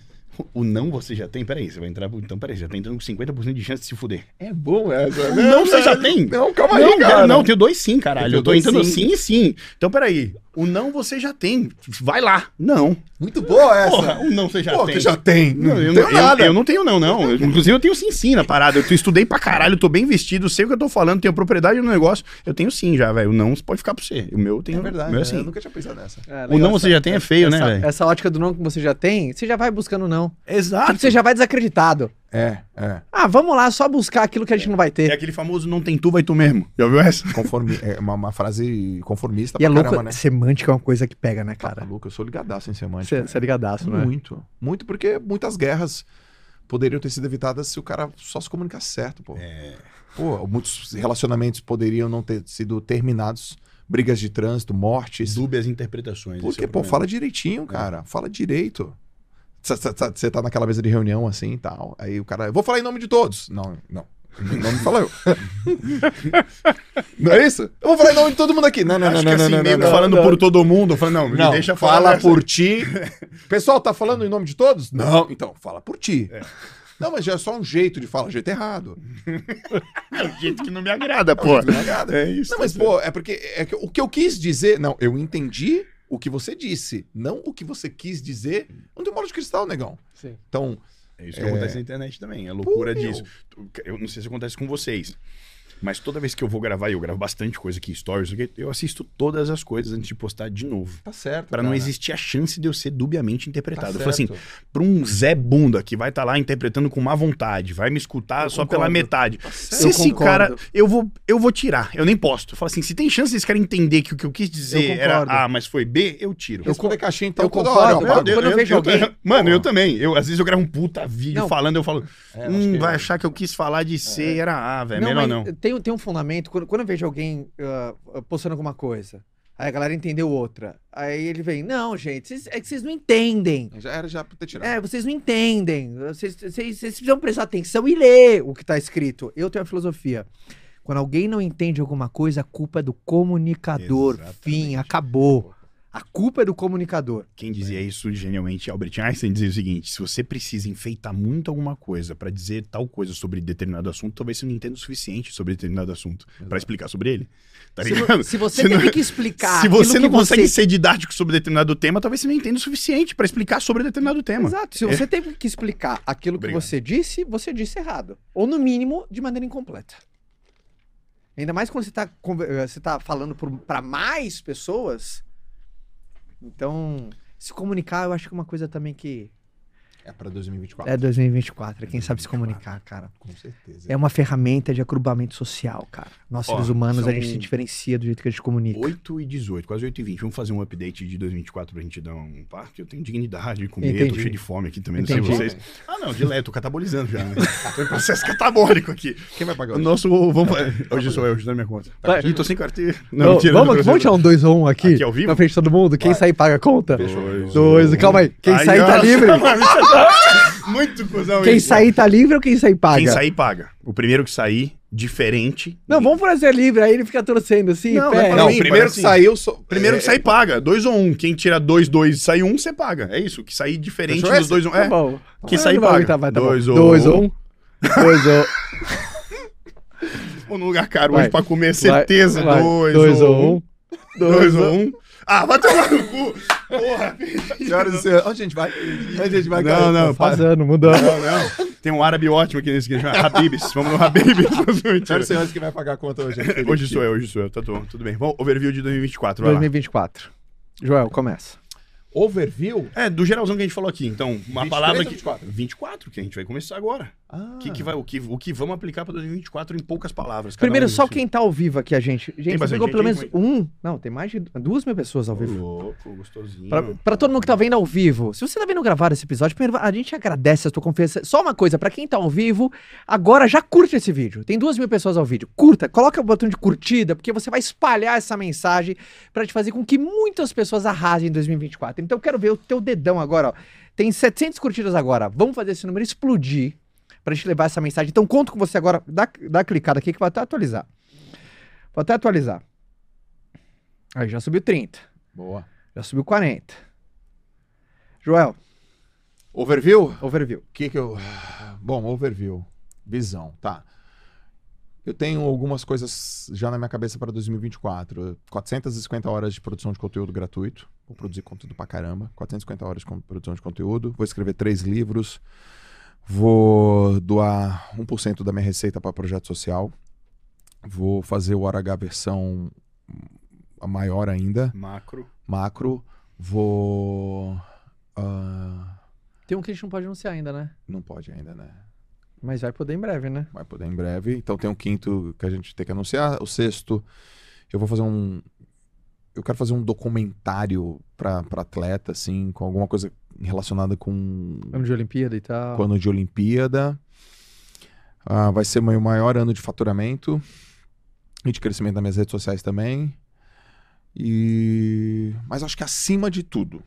O não você já tem? Peraí, você vai entrar... Então, peraí, já tem entrando com cinquenta por cento de chance de se fuder. É bom essa. Não, não você já tem? Não, calma não, aí, cara. Não, tenho dois sim, caralho. Eu, eu tô entrando sim e sim. Então, peraí. O não você já tem. Vai lá. Não. Muito boa essa. Porra, o não você já Pô, tem. Pô, que já tem. Não, não eu, tenho eu, nada. Eu, eu não tenho não, não. Eu, inclusive, eu tenho sim sim na parada. Eu estudei pra caralho, tô bem vestido, sei o que eu tô falando, tenho propriedade no negócio. Eu tenho sim já, velho. O não pode ficar pra você. O meu tem. É verdade. Meu, é, sim. Eu nunca tinha pensado nessa. É, o não você já tem é feio, né, velho? Essa ótica do não que você já tem, você já vai buscando não. Exato. Tipo, você já vai desacreditado. É, é. Ah, vamos lá, só buscar aquilo que a gente é. não vai ter. É aquele famoso não tem tu, vai tu mesmo. Já ouviu essa? Conformi... É uma, uma frase conformista e pra é louco, caramba, né? Semântica é uma coisa que pega, né, cara? Tá louco, eu sou ligadaço em semântica. Você é ligadaço, né? Muito. Muito, porque muitas guerras poderiam ter sido evitadas se o cara só se comunicasse certo, pô. É. Pô, muitos relacionamentos poderiam não ter sido terminados. Brigas de trânsito, mortes. Dúbias interpretações. Porque, é pô, fala direitinho, cara. É. Fala direito. Você tá naquela mesa de reunião assim e tal. Aí o cara, eu vou falar em nome de todos. Não, não. Em nome fala eu. Não é isso? Eu vou falar em nome de todo mundo aqui. Não, não, não, não, não, não, não, não. Falando não, por não. todo mundo. Falando, não, não, me deixa falar. Fala por ti. Pessoal, tá falando em nome de todos? Não, então, fala por ti. É. Não, mas já é só um jeito de falar, um jeito errado. É um jeito que não me agrada, pô. É, um jeito que não me agrada. É isso. Não, mas, pô, é porque é que, o que eu quis dizer. Não, eu entendi. O que você disse, não o que você quis dizer. Não tem bola de cristal, negão. Sim. Então, é isso que é... acontece na internet também. A loucura Pô, disso. Eu não sei se acontece com vocês, mas toda vez que eu vou gravar, e eu gravo bastante coisa aqui, stories, eu assisto todas as coisas antes de postar de novo. Tá certo. Pra cara. Não existir a chance de eu ser dubiamente interpretado. Tá eu certo. Falo assim, pra um Zé Bunda que vai estar tá lá interpretando com má vontade, vai me escutar eu só concordo. Pela metade. Tá se eu esse concordo. Cara... Eu vou, eu vou tirar, eu nem posto. Eu falo assim, se tem chance desse cara entender que o que eu quis dizer eu era A, mas foi B, eu tiro. Eu, eu concordo. Caixinha, então, eu concordo. Hora, eu, eu, eu, eu, eu vejo alguém... Eu, mano, oh. eu também. Eu, às vezes eu gravo um puta vídeo não. falando, eu falo... É, hum, que vai eu... achar que eu quis falar de C é. Era A, velho. Melhor não. Tem, tem um fundamento, quando, quando eu vejo alguém uh, postando alguma coisa, aí a galera entendeu outra, aí ele vem, não gente, cês, é que vocês não entendem. Já era já pra ter tirado. É, vocês não entendem, vocês precisam prestar atenção e ler o que tá escrito. Eu tenho a filosofia, quando alguém não entende alguma coisa, a culpa é do comunicador. Exatamente. Fim, acabou. A culpa é do comunicador. Quem dizia é. Isso genialmente, Albert Einstein, dizia o seguinte, se você precisa enfeitar muito alguma coisa para dizer tal coisa sobre determinado assunto, talvez você não entenda o suficiente sobre determinado assunto para explicar sobre ele. Tá se, ligado? Se você, você teve não... que explicar... Se você não consegue você... ser didático sobre determinado tema, talvez você não entenda o suficiente para explicar sobre determinado tema. Exato. Se você é. Teve que explicar aquilo Obrigado. Que você disse, você disse errado. Ou, no mínimo, de maneira incompleta. Ainda mais quando você tá, você tá falando para mais pessoas... Então, se comunicar, eu acho que é uma coisa também que... É para dois mil e vinte e quatro. É dois mil e vinte e quatro. Quem dois mil e vinte e quatro sabe se comunicar, cara. Com certeza. É uma ferramenta de agrupamento social, cara. Nós, ó, seres humanos, a gente se diferencia do jeito que a gente comunica. oito e dezoito, quase oito e vinte. Vamos fazer um update de dois mil e vinte e quatro pra gente dar um par, que eu tenho dignidade, com medo, cheio de fome aqui também, entendi. Não sei vocês. Ah, não, dileto, tô catabolizando já, né? Tô em processo catabólico aqui. Quem vai pagar hoje? O nosso, vamos... Hoje sou eu, hoje na minha conta. Tá, eu tô sem carteira. Não, não, vamos, vamos tirar um dois ou um aqui, aqui ao vivo? Na frente de todo mundo. Quem vai sair paga a conta? Dois, dois. Calma aí. Quem sair tá livre? Muito cuzão. Quem isso. sair tá livre ou quem sair paga? Quem sair paga. O primeiro que sair, diferente. Não, vamos fazer livre, aí ele fica torcendo assim. Não, pé. não, não o primeiro que sair, assim, sou... primeiro é... que sair paga. Dois ou um. Quem tira dois, dois, sai um, você paga. É isso. Que sair diferente dos essa? Dois ou um. Tá é. Bom. Quem ah, sair paga. Tá, vai, tá dois, ou... dois ou um. Dois ou um. Num lugar caro vai. Hoje pra comer, certeza. Vai. Vai. Dois, dois ou um. Dois ou um. Ah, vai tomar no cu! Porra! Onde a gente vai? Onde a gente vai? Não, cara, não, passando, mudando. Não, não. Tem um árabe ótimo aqui nesse que chama Habibs. Vamos no Habibs. Senhoras e senhores, quem vai pagar a conta hoje? Hoje sou eu, hoje sou eu. Tá bom, tudo bem. Bom, overview de dois mil e vinte e quatro. dois mil e vinte e quatro. Joel, começa. Overview? É, do geralzão que a gente falou aqui. Então, uma palavra que... vinte e quatro? vinte e quatro, que a gente vai começar agora. Ah. Que, que vai, o, que, o que vamos aplicar para dois mil e vinte e quatro em poucas palavras. Primeiro, um só assim. Quem tá ao vivo aqui, a gente. Gente, pegou pelo menos um... Não, tem mais de duas mil pessoas ao oh, vivo. Louco, gostosinho. Pra, pra todo mundo que tá vendo ao vivo. Se você tá vendo gravar esse episódio, primeiro, a gente agradece a sua confiança. Só uma coisa, pra quem tá ao vivo, agora já curte esse vídeo. Tem duas mil pessoas ao vídeo. Curta, coloca o botão de curtida, porque você vai espalhar essa mensagem pra te fazer com que muitas pessoas arrasem em dois mil e vinte e quatro. Então, eu quero ver o teu dedão agora, ó. Tem setecentas curtidas agora. Vamos fazer esse número explodir. Pra gente levar essa mensagem. Então, conto com você agora. Dá, dá uma clicada aqui que vai até atualizar. Vou até atualizar. Aí, já subiu trinta. Boa. Já subiu quarenta. Joel. Overview? Overview. O que que eu... Bom, overview. Visão, tá. Eu tenho algumas coisas já na minha cabeça para dois mil e vinte e quatro. quatrocentas e cinquenta horas de produção de conteúdo gratuito. Vou produzir conteúdo pra caramba. quatrocentas e cinquenta horas de produção de conteúdo. Vou escrever três livros. Vou doar um por cento da minha receita para projeto social. Vou fazer o Aragá versão maior ainda. Macro. Macro. Vou... Uh... Tem um que a gente não pode anunciar ainda, né? Não pode ainda, né? Mas vai poder em breve, né? Vai poder em breve. Então tem um quinto que a gente tem que anunciar. O sexto, eu vou fazer um... Eu quero fazer um documentário para atleta, assim, com alguma coisa relacionada com... Ano de Olimpíada e tal. Com ano de Olimpíada. Ah, vai ser o meu maior ano de faturamento e de crescimento nas minhas redes sociais também. E... Mas acho que acima de tudo,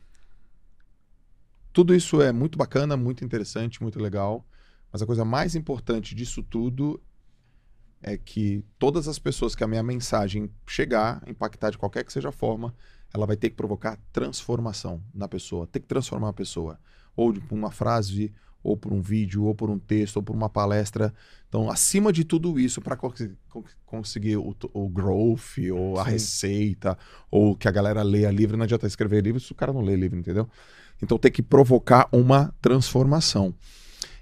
tudo isso é muito bacana, muito interessante, muito legal. Mas a coisa mais importante disso tudo é que todas as pessoas que a minha mensagem chegar, impactar de qualquer que seja a forma, ela vai ter que provocar transformação na pessoa, ter que transformar a pessoa. Ou por uma frase, ou por um vídeo, ou por um texto, ou por uma palestra. Então, acima de tudo isso, para conseguir o, o growth, ou a Sim. receita, ou que a galera leia livro, não adianta escrever livro se o cara não lê livro, entendeu? Então, tem que provocar uma transformação.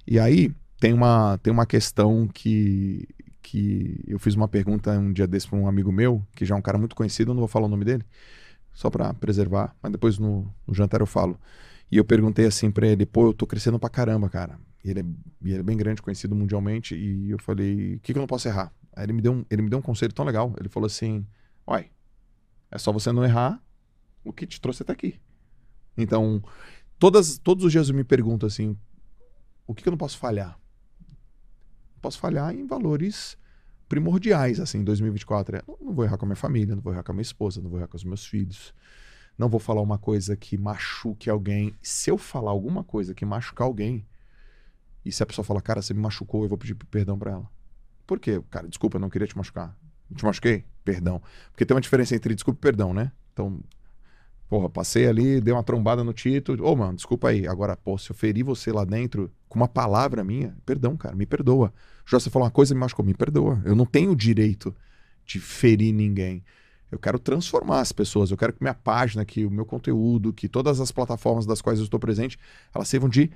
E aí, tem uma, tem uma questão que... que eu fiz uma pergunta um dia desse para um amigo meu, que já é um cara muito conhecido, eu não vou falar o nome dele, só para preservar, mas depois no, no jantar eu falo. E eu perguntei assim para ele, pô, eu tô crescendo pra caramba, cara. E ele é, ele é bem grande, conhecido mundialmente, e eu falei, o que, que eu não posso errar? Aí ele me, deu um, ele me deu um conselho tão legal, ele falou assim, uai, é só você não errar o que te trouxe até aqui. Então, todas, todos os dias eu me pergunto assim, o que, que eu não posso falhar? Posso falhar em valores primordiais, assim, em dois mil e vinte e quatro. É, não vou errar com a minha família, não vou errar com a minha esposa, não vou errar com os meus filhos. Não vou falar uma coisa que machuque alguém. Se eu falar alguma coisa que machucar alguém, e se a pessoa falar, cara, você me machucou, eu vou pedir perdão pra ela. Por quê? Cara, desculpa, eu não queria te machucar. Te machuquei? Perdão. Porque tem uma diferença entre desculpa e perdão, né? Então, porra, passei ali, dei uma trombada no Titto. Ô, oh, mano, desculpa aí. Agora, pô, se eu feri você lá dentro com uma palavra minha, perdão, cara, me perdoa. Já você falou uma coisa e me machucou, me perdoa. Eu não tenho o direito de ferir ninguém. Eu quero transformar as pessoas. Eu quero que minha página, que o meu conteúdo, que todas as plataformas das quais eu estou presente, elas sirvam de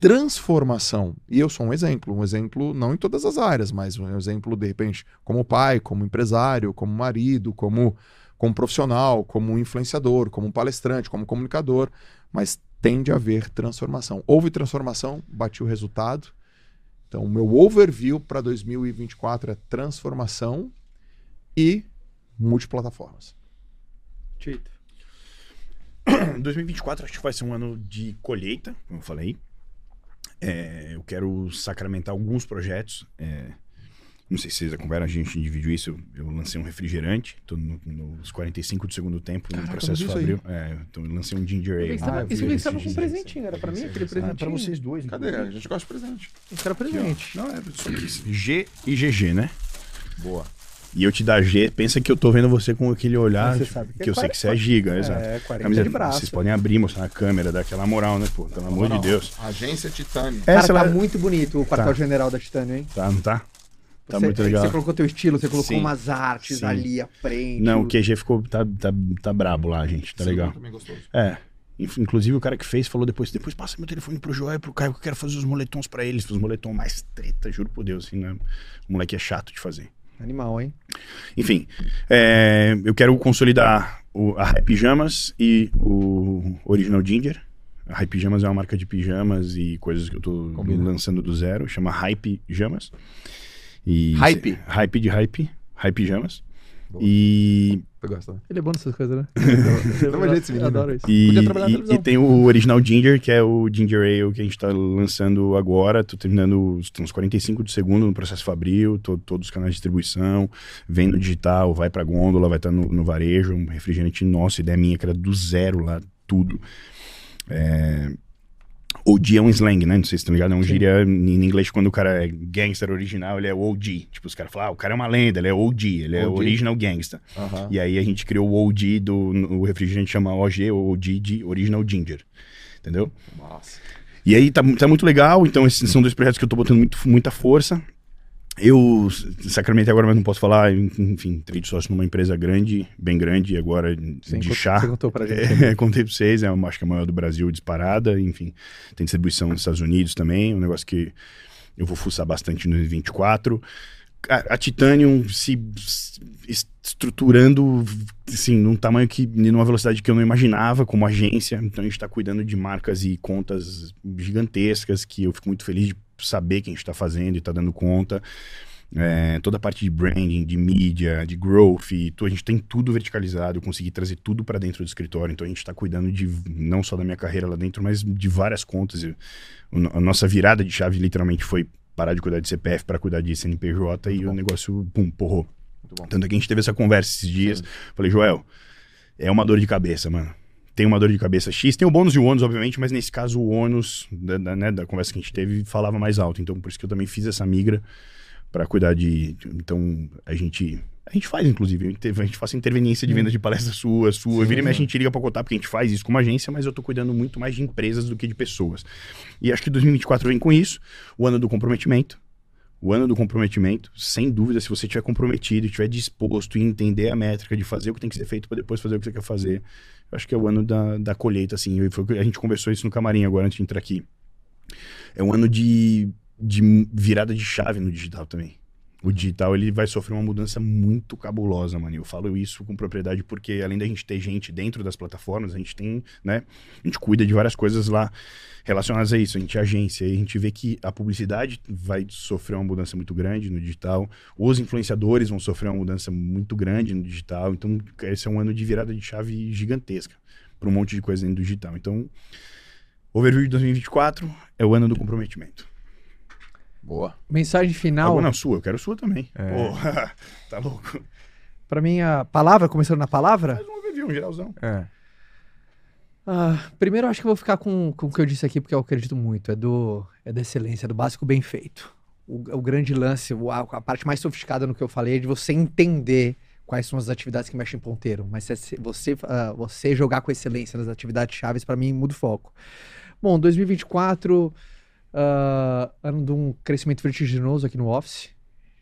transformação. E eu sou um exemplo. Um exemplo não em todas as áreas, mas um exemplo, de repente, como pai, como empresário, como marido, como... como profissional, como influenciador, como palestrante, como comunicador, mas tende a haver transformação. Houve transformação, bati o resultado. Então, o meu overview para dois mil e vinte e quatro é transformação e multiplataformas. Tito. dois mil e vinte e quatro acho que vai ser um ano de colheita, como eu falei. É, eu quero sacramentar alguns projetos. É, não sei se vocês acompanharam, a gente dividiu isso. Eu, eu lancei um refrigerante, tô no, nos quarenta e cinco do segundo tempo. Caraca, no processo fabril. É, então eu lancei um Ginger Ale. Ah, isso que estava com um presentinho, era pra mim aquele presentinho. Ah, pra vocês dois. Cadê? Então. A gente gosta de presente. Isso era presente. Não, é G e G G, né? Boa. E eu te dar G, pensa que eu tô vendo você com aquele olhar, tipo, sabe que, que é eu quarenta, sei que você é giga, é, exato. É, camisa de braço. Vocês podem abrir, mostrar na câmera, dar aquela moral, né, pô? Pelo amor de Deus. Agência Titânio. Cara, tá muito bonito o quartel-general da Titânio, hein? Tá, não tá? Tá você, muito legal. Você colocou teu estilo, você colocou sim, umas artes sim. ali, a frente. Não, o Q G ficou, tá, tá, tá brabo lá, gente, tá sim, legal. Também gostoso. É. Inclusive o cara que fez falou depois, depois passa meu telefone pro Joel e pro Caio que eu quero fazer os moletons pra eles. Os moletons mais treta, juro por Deus, assim, né? O moleque é chato de fazer. Animal, hein? Enfim, é, eu quero consolidar o, a Hype Pajamas e o Original Ginger. A Hype Pajamas é uma marca de pijamas e coisas que eu tô Combina. lançando do zero, chama Hype Pajamas. E hype? Hype de hype, Hype Pajamas. Boa. E... Eu gosto, né? Ele é bom nessas coisas, né? Eu, eu, jeito, eu adoro isso. E, e, e tem o Original Ginger, que é o Ginger Ale que a gente tá lançando agora. Tô terminando os, uns quarenta e cinco de segundo no processo fabril, tô, todos os canais de distribuição, vem no digital, vai pra gôndola, vai estar tá no, no varejo, um refrigerante nosso, ideia minha que era do zero lá, tudo. É... O G é um slang, né? Não sei se estão ligados. É um gíria em inglês quando o cara é gangster original, ele é O G. Tipo, os caras falam, ah, o cara é uma lenda, ele é O G, ele é O G. Original Gangster. Uhum. E aí a gente criou o O G do... O refrigerante chama O G, o O G de Original Ginger. Entendeu? Nossa. E aí tá, tá muito legal. Então esses são dois projetos que eu tô botando muito, muita força. Eu sacramentei agora, mas não posso falar. Enfim, entrei de sócio numa empresa grande, bem grande, agora Sim, de chá. Você contou pra gente. É, contei pra vocês, é uma, acho que é a maior do Brasil disparada. Enfim, tem distribuição nos Estados Unidos também, um negócio que eu vou fuçar bastante no vinte e quatro. A, a Titanium se, se estruturando, assim, num tamanho que, numa velocidade que eu não imaginava como agência. Então a gente tá cuidando de marcas e contas gigantescas que eu fico muito feliz de saber que a gente está fazendo e está dando conta. É, toda a parte de branding, de mídia, de growth, a gente tem tudo verticalizado. Eu consegui trazer tudo para dentro do escritório, então a gente está cuidando de não só da minha carreira lá dentro, mas de várias contas. Eu, a nossa virada de chave literalmente foi parar de cuidar de C P F para cuidar de C N P J. Muito e bom. O negócio, pum, porrou. Tanto é que a gente teve essa conversa esses dias. Sim. Falei, Joel, é uma dor de cabeça, mano. Tem uma dor de cabeça X, tem o bônus e o ônus, obviamente, mas nesse caso o ônus da, da, né, da conversa que a gente teve falava mais alto. Então, por isso que eu também fiz essa migra para cuidar de... Então, a gente... A gente faz, inclusive. A gente, teve, a gente faz interveniência de venda de palestra sua, sua. Sim, vira e mexe, a gente liga para cotar, porque a gente faz isso como agência, mas eu tô cuidando muito mais de empresas do que de pessoas. E acho que dois mil e vinte e quatro vem com isso. O ano do comprometimento. O ano do comprometimento, sem dúvida, se você estiver comprometido, estiver disposto e entender a métrica de fazer o que tem que ser feito para depois fazer o que você quer fazer, eu acho que é o ano da, da colheita, assim. Foi, a gente conversou isso no camarim agora, antes de entrar aqui. É um ano de, de virada de chave no digital também. O digital, ele vai sofrer uma mudança muito cabulosa, mano. Eu falo isso com propriedade porque, além da gente ter gente dentro das plataformas, a gente tem, né? A gente cuida de várias coisas lá relacionadas a isso. A gente é agência e a gente vê que a publicidade vai sofrer uma mudança muito grande no digital. Os influenciadores vão sofrer uma mudança muito grande no digital. Então, esse é um ano de virada de chave gigantesca para um monte de coisa dentro do digital. Então, overview de dois mil e vinte e quatro é o ano do comprometimento. Boa. Mensagem final. Ah, não, sua, eu quero sua também. É. Porra, tá louco. Pra mim, a palavra, começando na palavra. Mais um overview, um geralzão. É. Ah, primeiro, acho que eu vou ficar com, com o que eu disse aqui, porque eu acredito muito. É, do, é da excelência, é do básico bem feito. O, o grande lance, a, a parte mais sofisticada no que eu falei é de você entender quais são as atividades que mexem ponteiro. Mas se você, uh, você jogar com excelência nas atividades chaves, pra mim, muda o foco. Bom, dois mil e vinte e quatro. Uh, ano de um crescimento vertiginoso aqui no Office.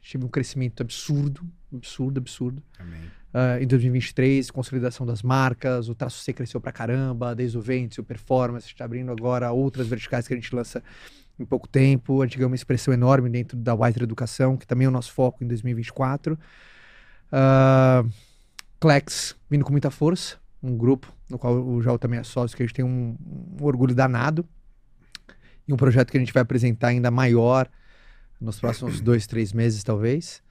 Tive um crescimento absurdo, absurdo, absurdo. Amém. Uh, em dois mil e vinte e três, consolidação das marcas, o traço C cresceu pra caramba, desde o Vente-C, o Performance, está abrindo agora outras verticais que a gente lança em pouco tempo. A gente ganhou uma expressão enorme dentro da Wiser Educação, que também é o nosso foco em dois mil e vinte e quatro. Uh, Clex vindo com muita força, um grupo no qual o Joel também é sócio, que a gente tem um, um orgulho danado. E um projeto que a gente vai apresentar ainda maior nos próximos dois, três meses, talvez.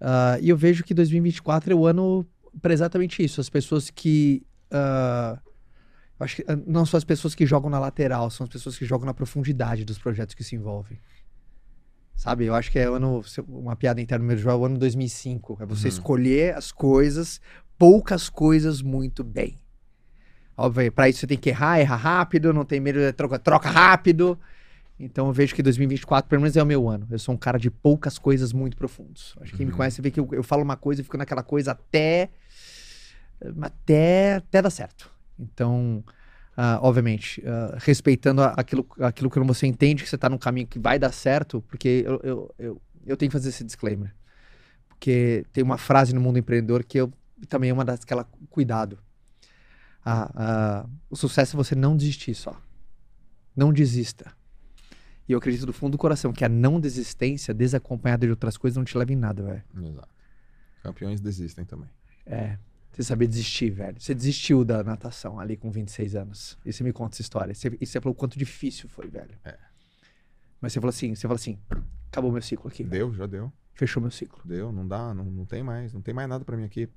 Uh, e eu vejo que dois mil e vinte e quatro é o ano para exatamente isso. As pessoas que... Uh, acho que não são as pessoas que jogam na lateral, são as pessoas que jogam na profundidade dos projetos que se envolvem. Sabe, eu acho que é ano, uma piada interna no meu jogo, é o ano dois mil e cinco. É você uhum. escolher as coisas, poucas coisas, muito bem. Óbvio, pra isso você tem que errar, errar rápido, não tem medo de troca, troca rápido. Então eu vejo que dois mil e vinte e quatro, pelo menos, é o meu ano. Eu sou um cara de poucas coisas muito profundos. Acho que quem uhum. me conhece vê que eu, eu falo uma coisa e fico naquela coisa até, até, até dar certo. Então... Uh, obviamente, uh, respeitando aquilo, aquilo que você entende que você está num caminho que vai dar certo, porque eu, eu, eu, eu tenho que fazer esse disclaimer. Porque tem uma frase no mundo empreendedor que eu, também é uma das que ela, cuidado. Uh, uh, o sucesso é você não desistir só. Não desista. E eu acredito do fundo do coração que a não desistência, desacompanhada de outras coisas, não te leva em nada, velho. Exato. Campeões desistem também. É. Você saber desistir, velho. Você desistiu da natação ali com vinte e seis anos. E você me conta essa história. E você falou o quanto difícil foi, velho. É. Mas você falou assim, você falou assim, acabou meu ciclo aqui. Deu, velho. Já deu. Fechou meu ciclo. Deu, não dá, não, não tem mais. Não tem mais nada pra mim aqui.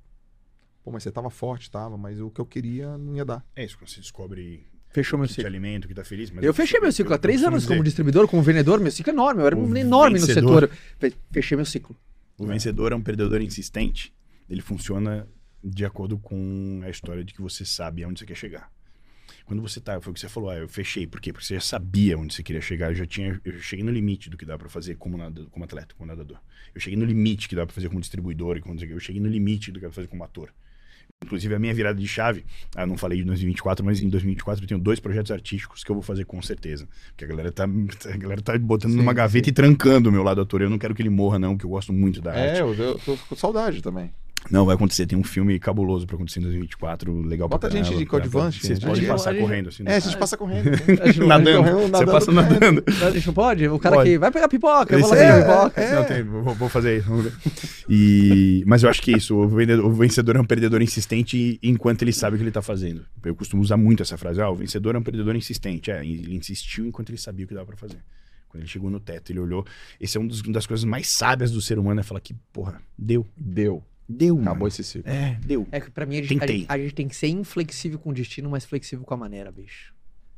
Pô, mas você tava forte, tava, mas o que eu queria não ia dar. É isso, quando você descobre... Fechou meu ciclo. Que te alimenta, que tá feliz. Mas eu, eu fechei meu ciclo há três anos como distribuidor, como vendedor. Meu ciclo é enorme, eu era um enorme no setor. Fechei meu ciclo. O vencedor é um perdedor insistente. Ele funciona... de acordo com a história de que você sabe aonde você quer chegar. Quando você tá, foi o que você falou, ah, eu fechei. Por quê? Porque você já sabia onde você queria chegar. Eu já tinha, eu cheguei no limite do que dá para fazer como, nadador, como atleta, como nadador. Eu cheguei no limite que dá para fazer como distribuidor. E como, eu cheguei no limite do que dá para fazer como ator. Inclusive, a minha virada de chave, ah, não falei de dois mil e vinte e quatro, mas em dois mil e vinte e quatro eu tenho dois projetos artísticos que eu vou fazer com certeza. Porque a galera tá, a galera tá botando sim, numa gaveta sim. E trancando o meu lado ator. Eu não quero que ele morra, não, que eu gosto muito da é, arte. É, eu, eu tô com saudade também. Não, vai acontecer. Tem um filme cabuloso pra acontecer em dois mil e vinte e quatro, legal pra caramba. Bota gente de coadjuvante. Vocês podem passar gente... correndo, assim. É, vocês passam correndo. Né? Nadando. Correndo, nadando. Você passa nadando. A gente não pode? O cara pode. Que vai pegar pipoca, eu vou lá pegar é, pipoca. É. Não, tem, vou, vou fazer isso, vamos ver. E... Mas eu acho que é isso. O, vendedor, o vencedor é um perdedor insistente enquanto ele sabe o que ele tá fazendo. Eu costumo usar muito essa frase. Ah, o vencedor é um perdedor insistente. É, ele insistiu enquanto ele sabia o que dava pra fazer. Quando ele chegou no teto, ele olhou. Esse é um dos, uma das coisas mais sábias do ser humano, é falar que, porra, deu. Deu. Deu, acabou mano. Esse ciclo. É, deu. É que pra mim a gente, a, a gente tem que ser inflexível com o destino, mas flexível com a maneira, bicho.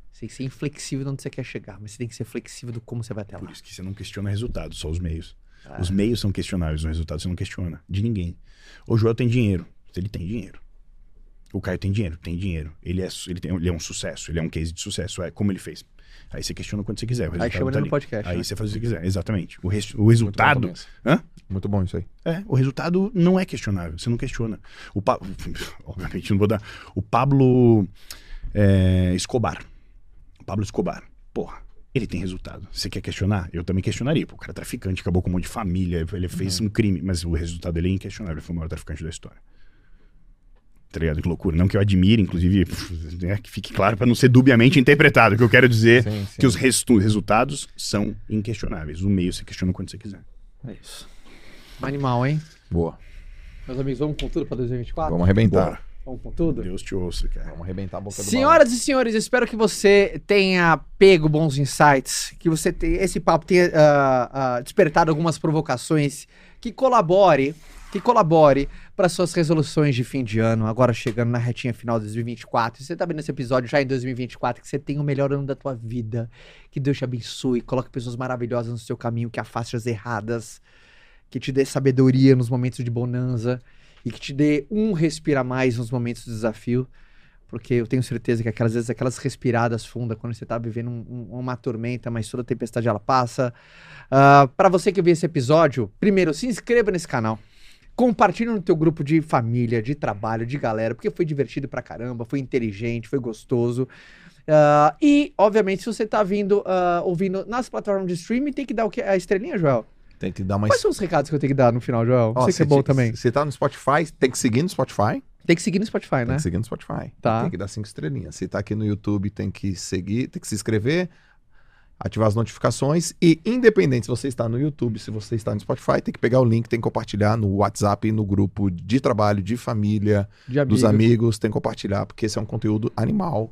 Você tem que ser inflexível de onde você quer chegar, mas você tem que ser flexível do como você vai até lá. Por isso que você não questiona resultado, só os meios. Ah. Os meios são questionáveis, o resultado você não questiona. De ninguém. O Joel tem dinheiro. Ele tem dinheiro. O Caio tem dinheiro, tem dinheiro. Ele é, ele tem, ele é um sucesso, ele é um case de sucesso. É, como ele fez? Aí você questiona quando você quiser. Aí chama ele no podcast. Aí né? Você faz o que você quiser, exatamente. O, res, o resultado... Muito bom, hã? Muito bom isso aí. É, o resultado não é questionável, você não questiona. O pa... Obviamente não vou dar... O Pablo é, Escobar. O Pablo Escobar. Porra, ele tem resultado. Você quer questionar? Eu também questionaria. Pô, o cara é traficante, acabou com um monte de família, ele fez uhum. um crime, mas o resultado dele é inquestionável. Ele foi o maior traficante da história. Tá ligado? Que loucura. Não que eu admire, inclusive, né? Que fique claro para não ser dubiamente interpretado. O que eu quero dizer sim, sim. Que os res- resultados são inquestionáveis. O meio você questiona quando você quiser. É isso. Animal, hein? Boa. Meus amigos, vamos com tudo para dois mil e vinte e quatro? Vamos arrebentar. Bora. Vamos com tudo? Deus te ouça, cara. Vamos arrebentar a boca do balão. Senhoras e senhores, espero que você tenha pego bons insights, que você tenha, esse papo tenha uh, uh, despertado algumas provocações, que colabore... que colabore para suas resoluções de fim de ano, agora chegando na retinha final de dois mil e vinte e quatro. Você está vendo esse episódio já em dois mil e vinte e quatro, que você tenha o melhor ano da tua vida, que Deus te abençoe, coloque pessoas maravilhosas no seu caminho, que afaste as erradas, que te dê sabedoria nos momentos de bonanza e que te dê um respira mais nos momentos de desafio, porque eu tenho certeza que aquelas vezes, aquelas respiradas fundas, quando você tá vivendo um, um, uma tormenta, mas toda tempestade ela passa. Uh, para você que viu esse episódio, primeiro, se inscreva nesse canal. Compartilha no teu grupo de família, de trabalho, de galera, porque foi divertido pra caramba, foi inteligente, foi gostoso. Uh, e, obviamente, se você tá vindo, uh, ouvindo nas plataformas de streaming, tem que dar o quê? A estrelinha, Joel? Tem que dar uma... Quais são os recados que eu tenho que dar no final, Joel? Você que é bom também. Você tá no Spotify, tem que seguir no Spotify. Tem que seguir no Spotify, né? Tem que seguir no Spotify. Tá. Tem que dar cinco estrelinhas. Se tá aqui no YouTube, tem que seguir, tem que se inscrever, ativar as notificações e, independente se você está no YouTube, se você está no Spotify, tem que pegar o link, tem que compartilhar no WhatsApp, no grupo de trabalho, de família, de amigos. Dos amigos, tem que compartilhar, porque esse é um conteúdo animal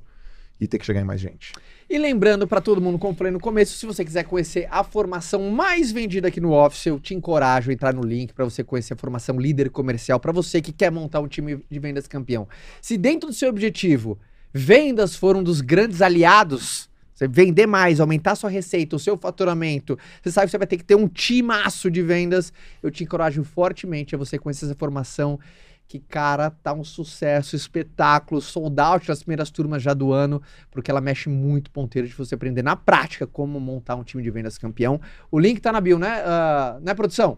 e ter que chegar em mais gente. E lembrando para todo mundo, como eu falei no começo, se você quiser conhecer a formação mais vendida aqui no Office, eu te encorajo a entrar no link para você conhecer a formação líder comercial, para você que quer montar um time de vendas campeão. Se dentro do seu objetivo, vendas for um dos grandes aliados, você vender mais, aumentar sua receita, o seu faturamento, você sabe que você vai ter que ter um timaço de vendas, eu te encorajo fortemente a você conhecer essa formação que, cara, tá um sucesso, espetáculo, sold out das primeiras turmas já do ano, porque ela mexe muito ponteiro de você aprender na prática como montar um time de vendas campeão. O link tá na bio, né, uh, né produção?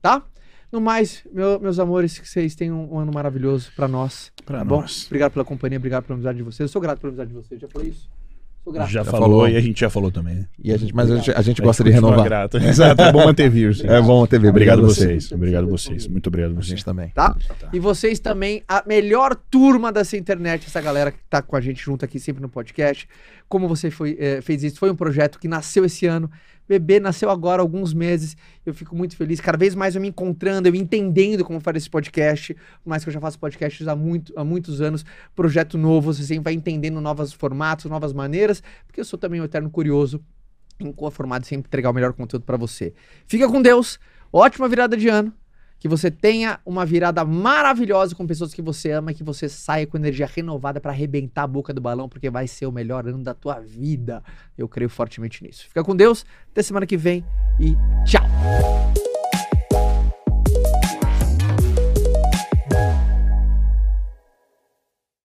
Tá? No mais, meu, meus amores, que vocês tenham um ano maravilhoso pra nós. Pra tá nós. Bom? Obrigado pela companhia, obrigado pela amizade de vocês. Eu sou grato pela amizade de vocês, já falei isso? Sou grato. Já, já falou, falou e a gente já falou também. E a gente, mas a gente, a gente gosta a gente de renovar. Grato. Exato, é bom manter views. É bom manter views. Obrigado, obrigado vocês. vocês. Obrigado vocês. Muito obrigado a vocês. Gente também. Tá? tá? E vocês também, a melhor turma dessa internet, essa galera que tá com a gente junto aqui sempre no podcast. Como você foi, é, fez isso? Foi um projeto que nasceu esse ano. Bebê nasceu agora há alguns meses, eu fico muito feliz, cada vez mais eu me encontrando, eu entendendo como fazer esse podcast, mas que eu já faço podcasts há, muito, há muitos anos, projeto novo, você sempre vai entendendo novos formatos, novas maneiras, porque eu sou também um eterno curioso, inconformado, sempre entregar o melhor conteúdo para você. Fica com Deus, ótima virada de ano, que você tenha uma virada maravilhosa com pessoas que você ama, que você saia com energia renovada para arrebentar a boca do balão, porque vai ser o melhor ano da tua vida. Eu creio fortemente nisso. Fica com Deus, até semana que vem e tchau!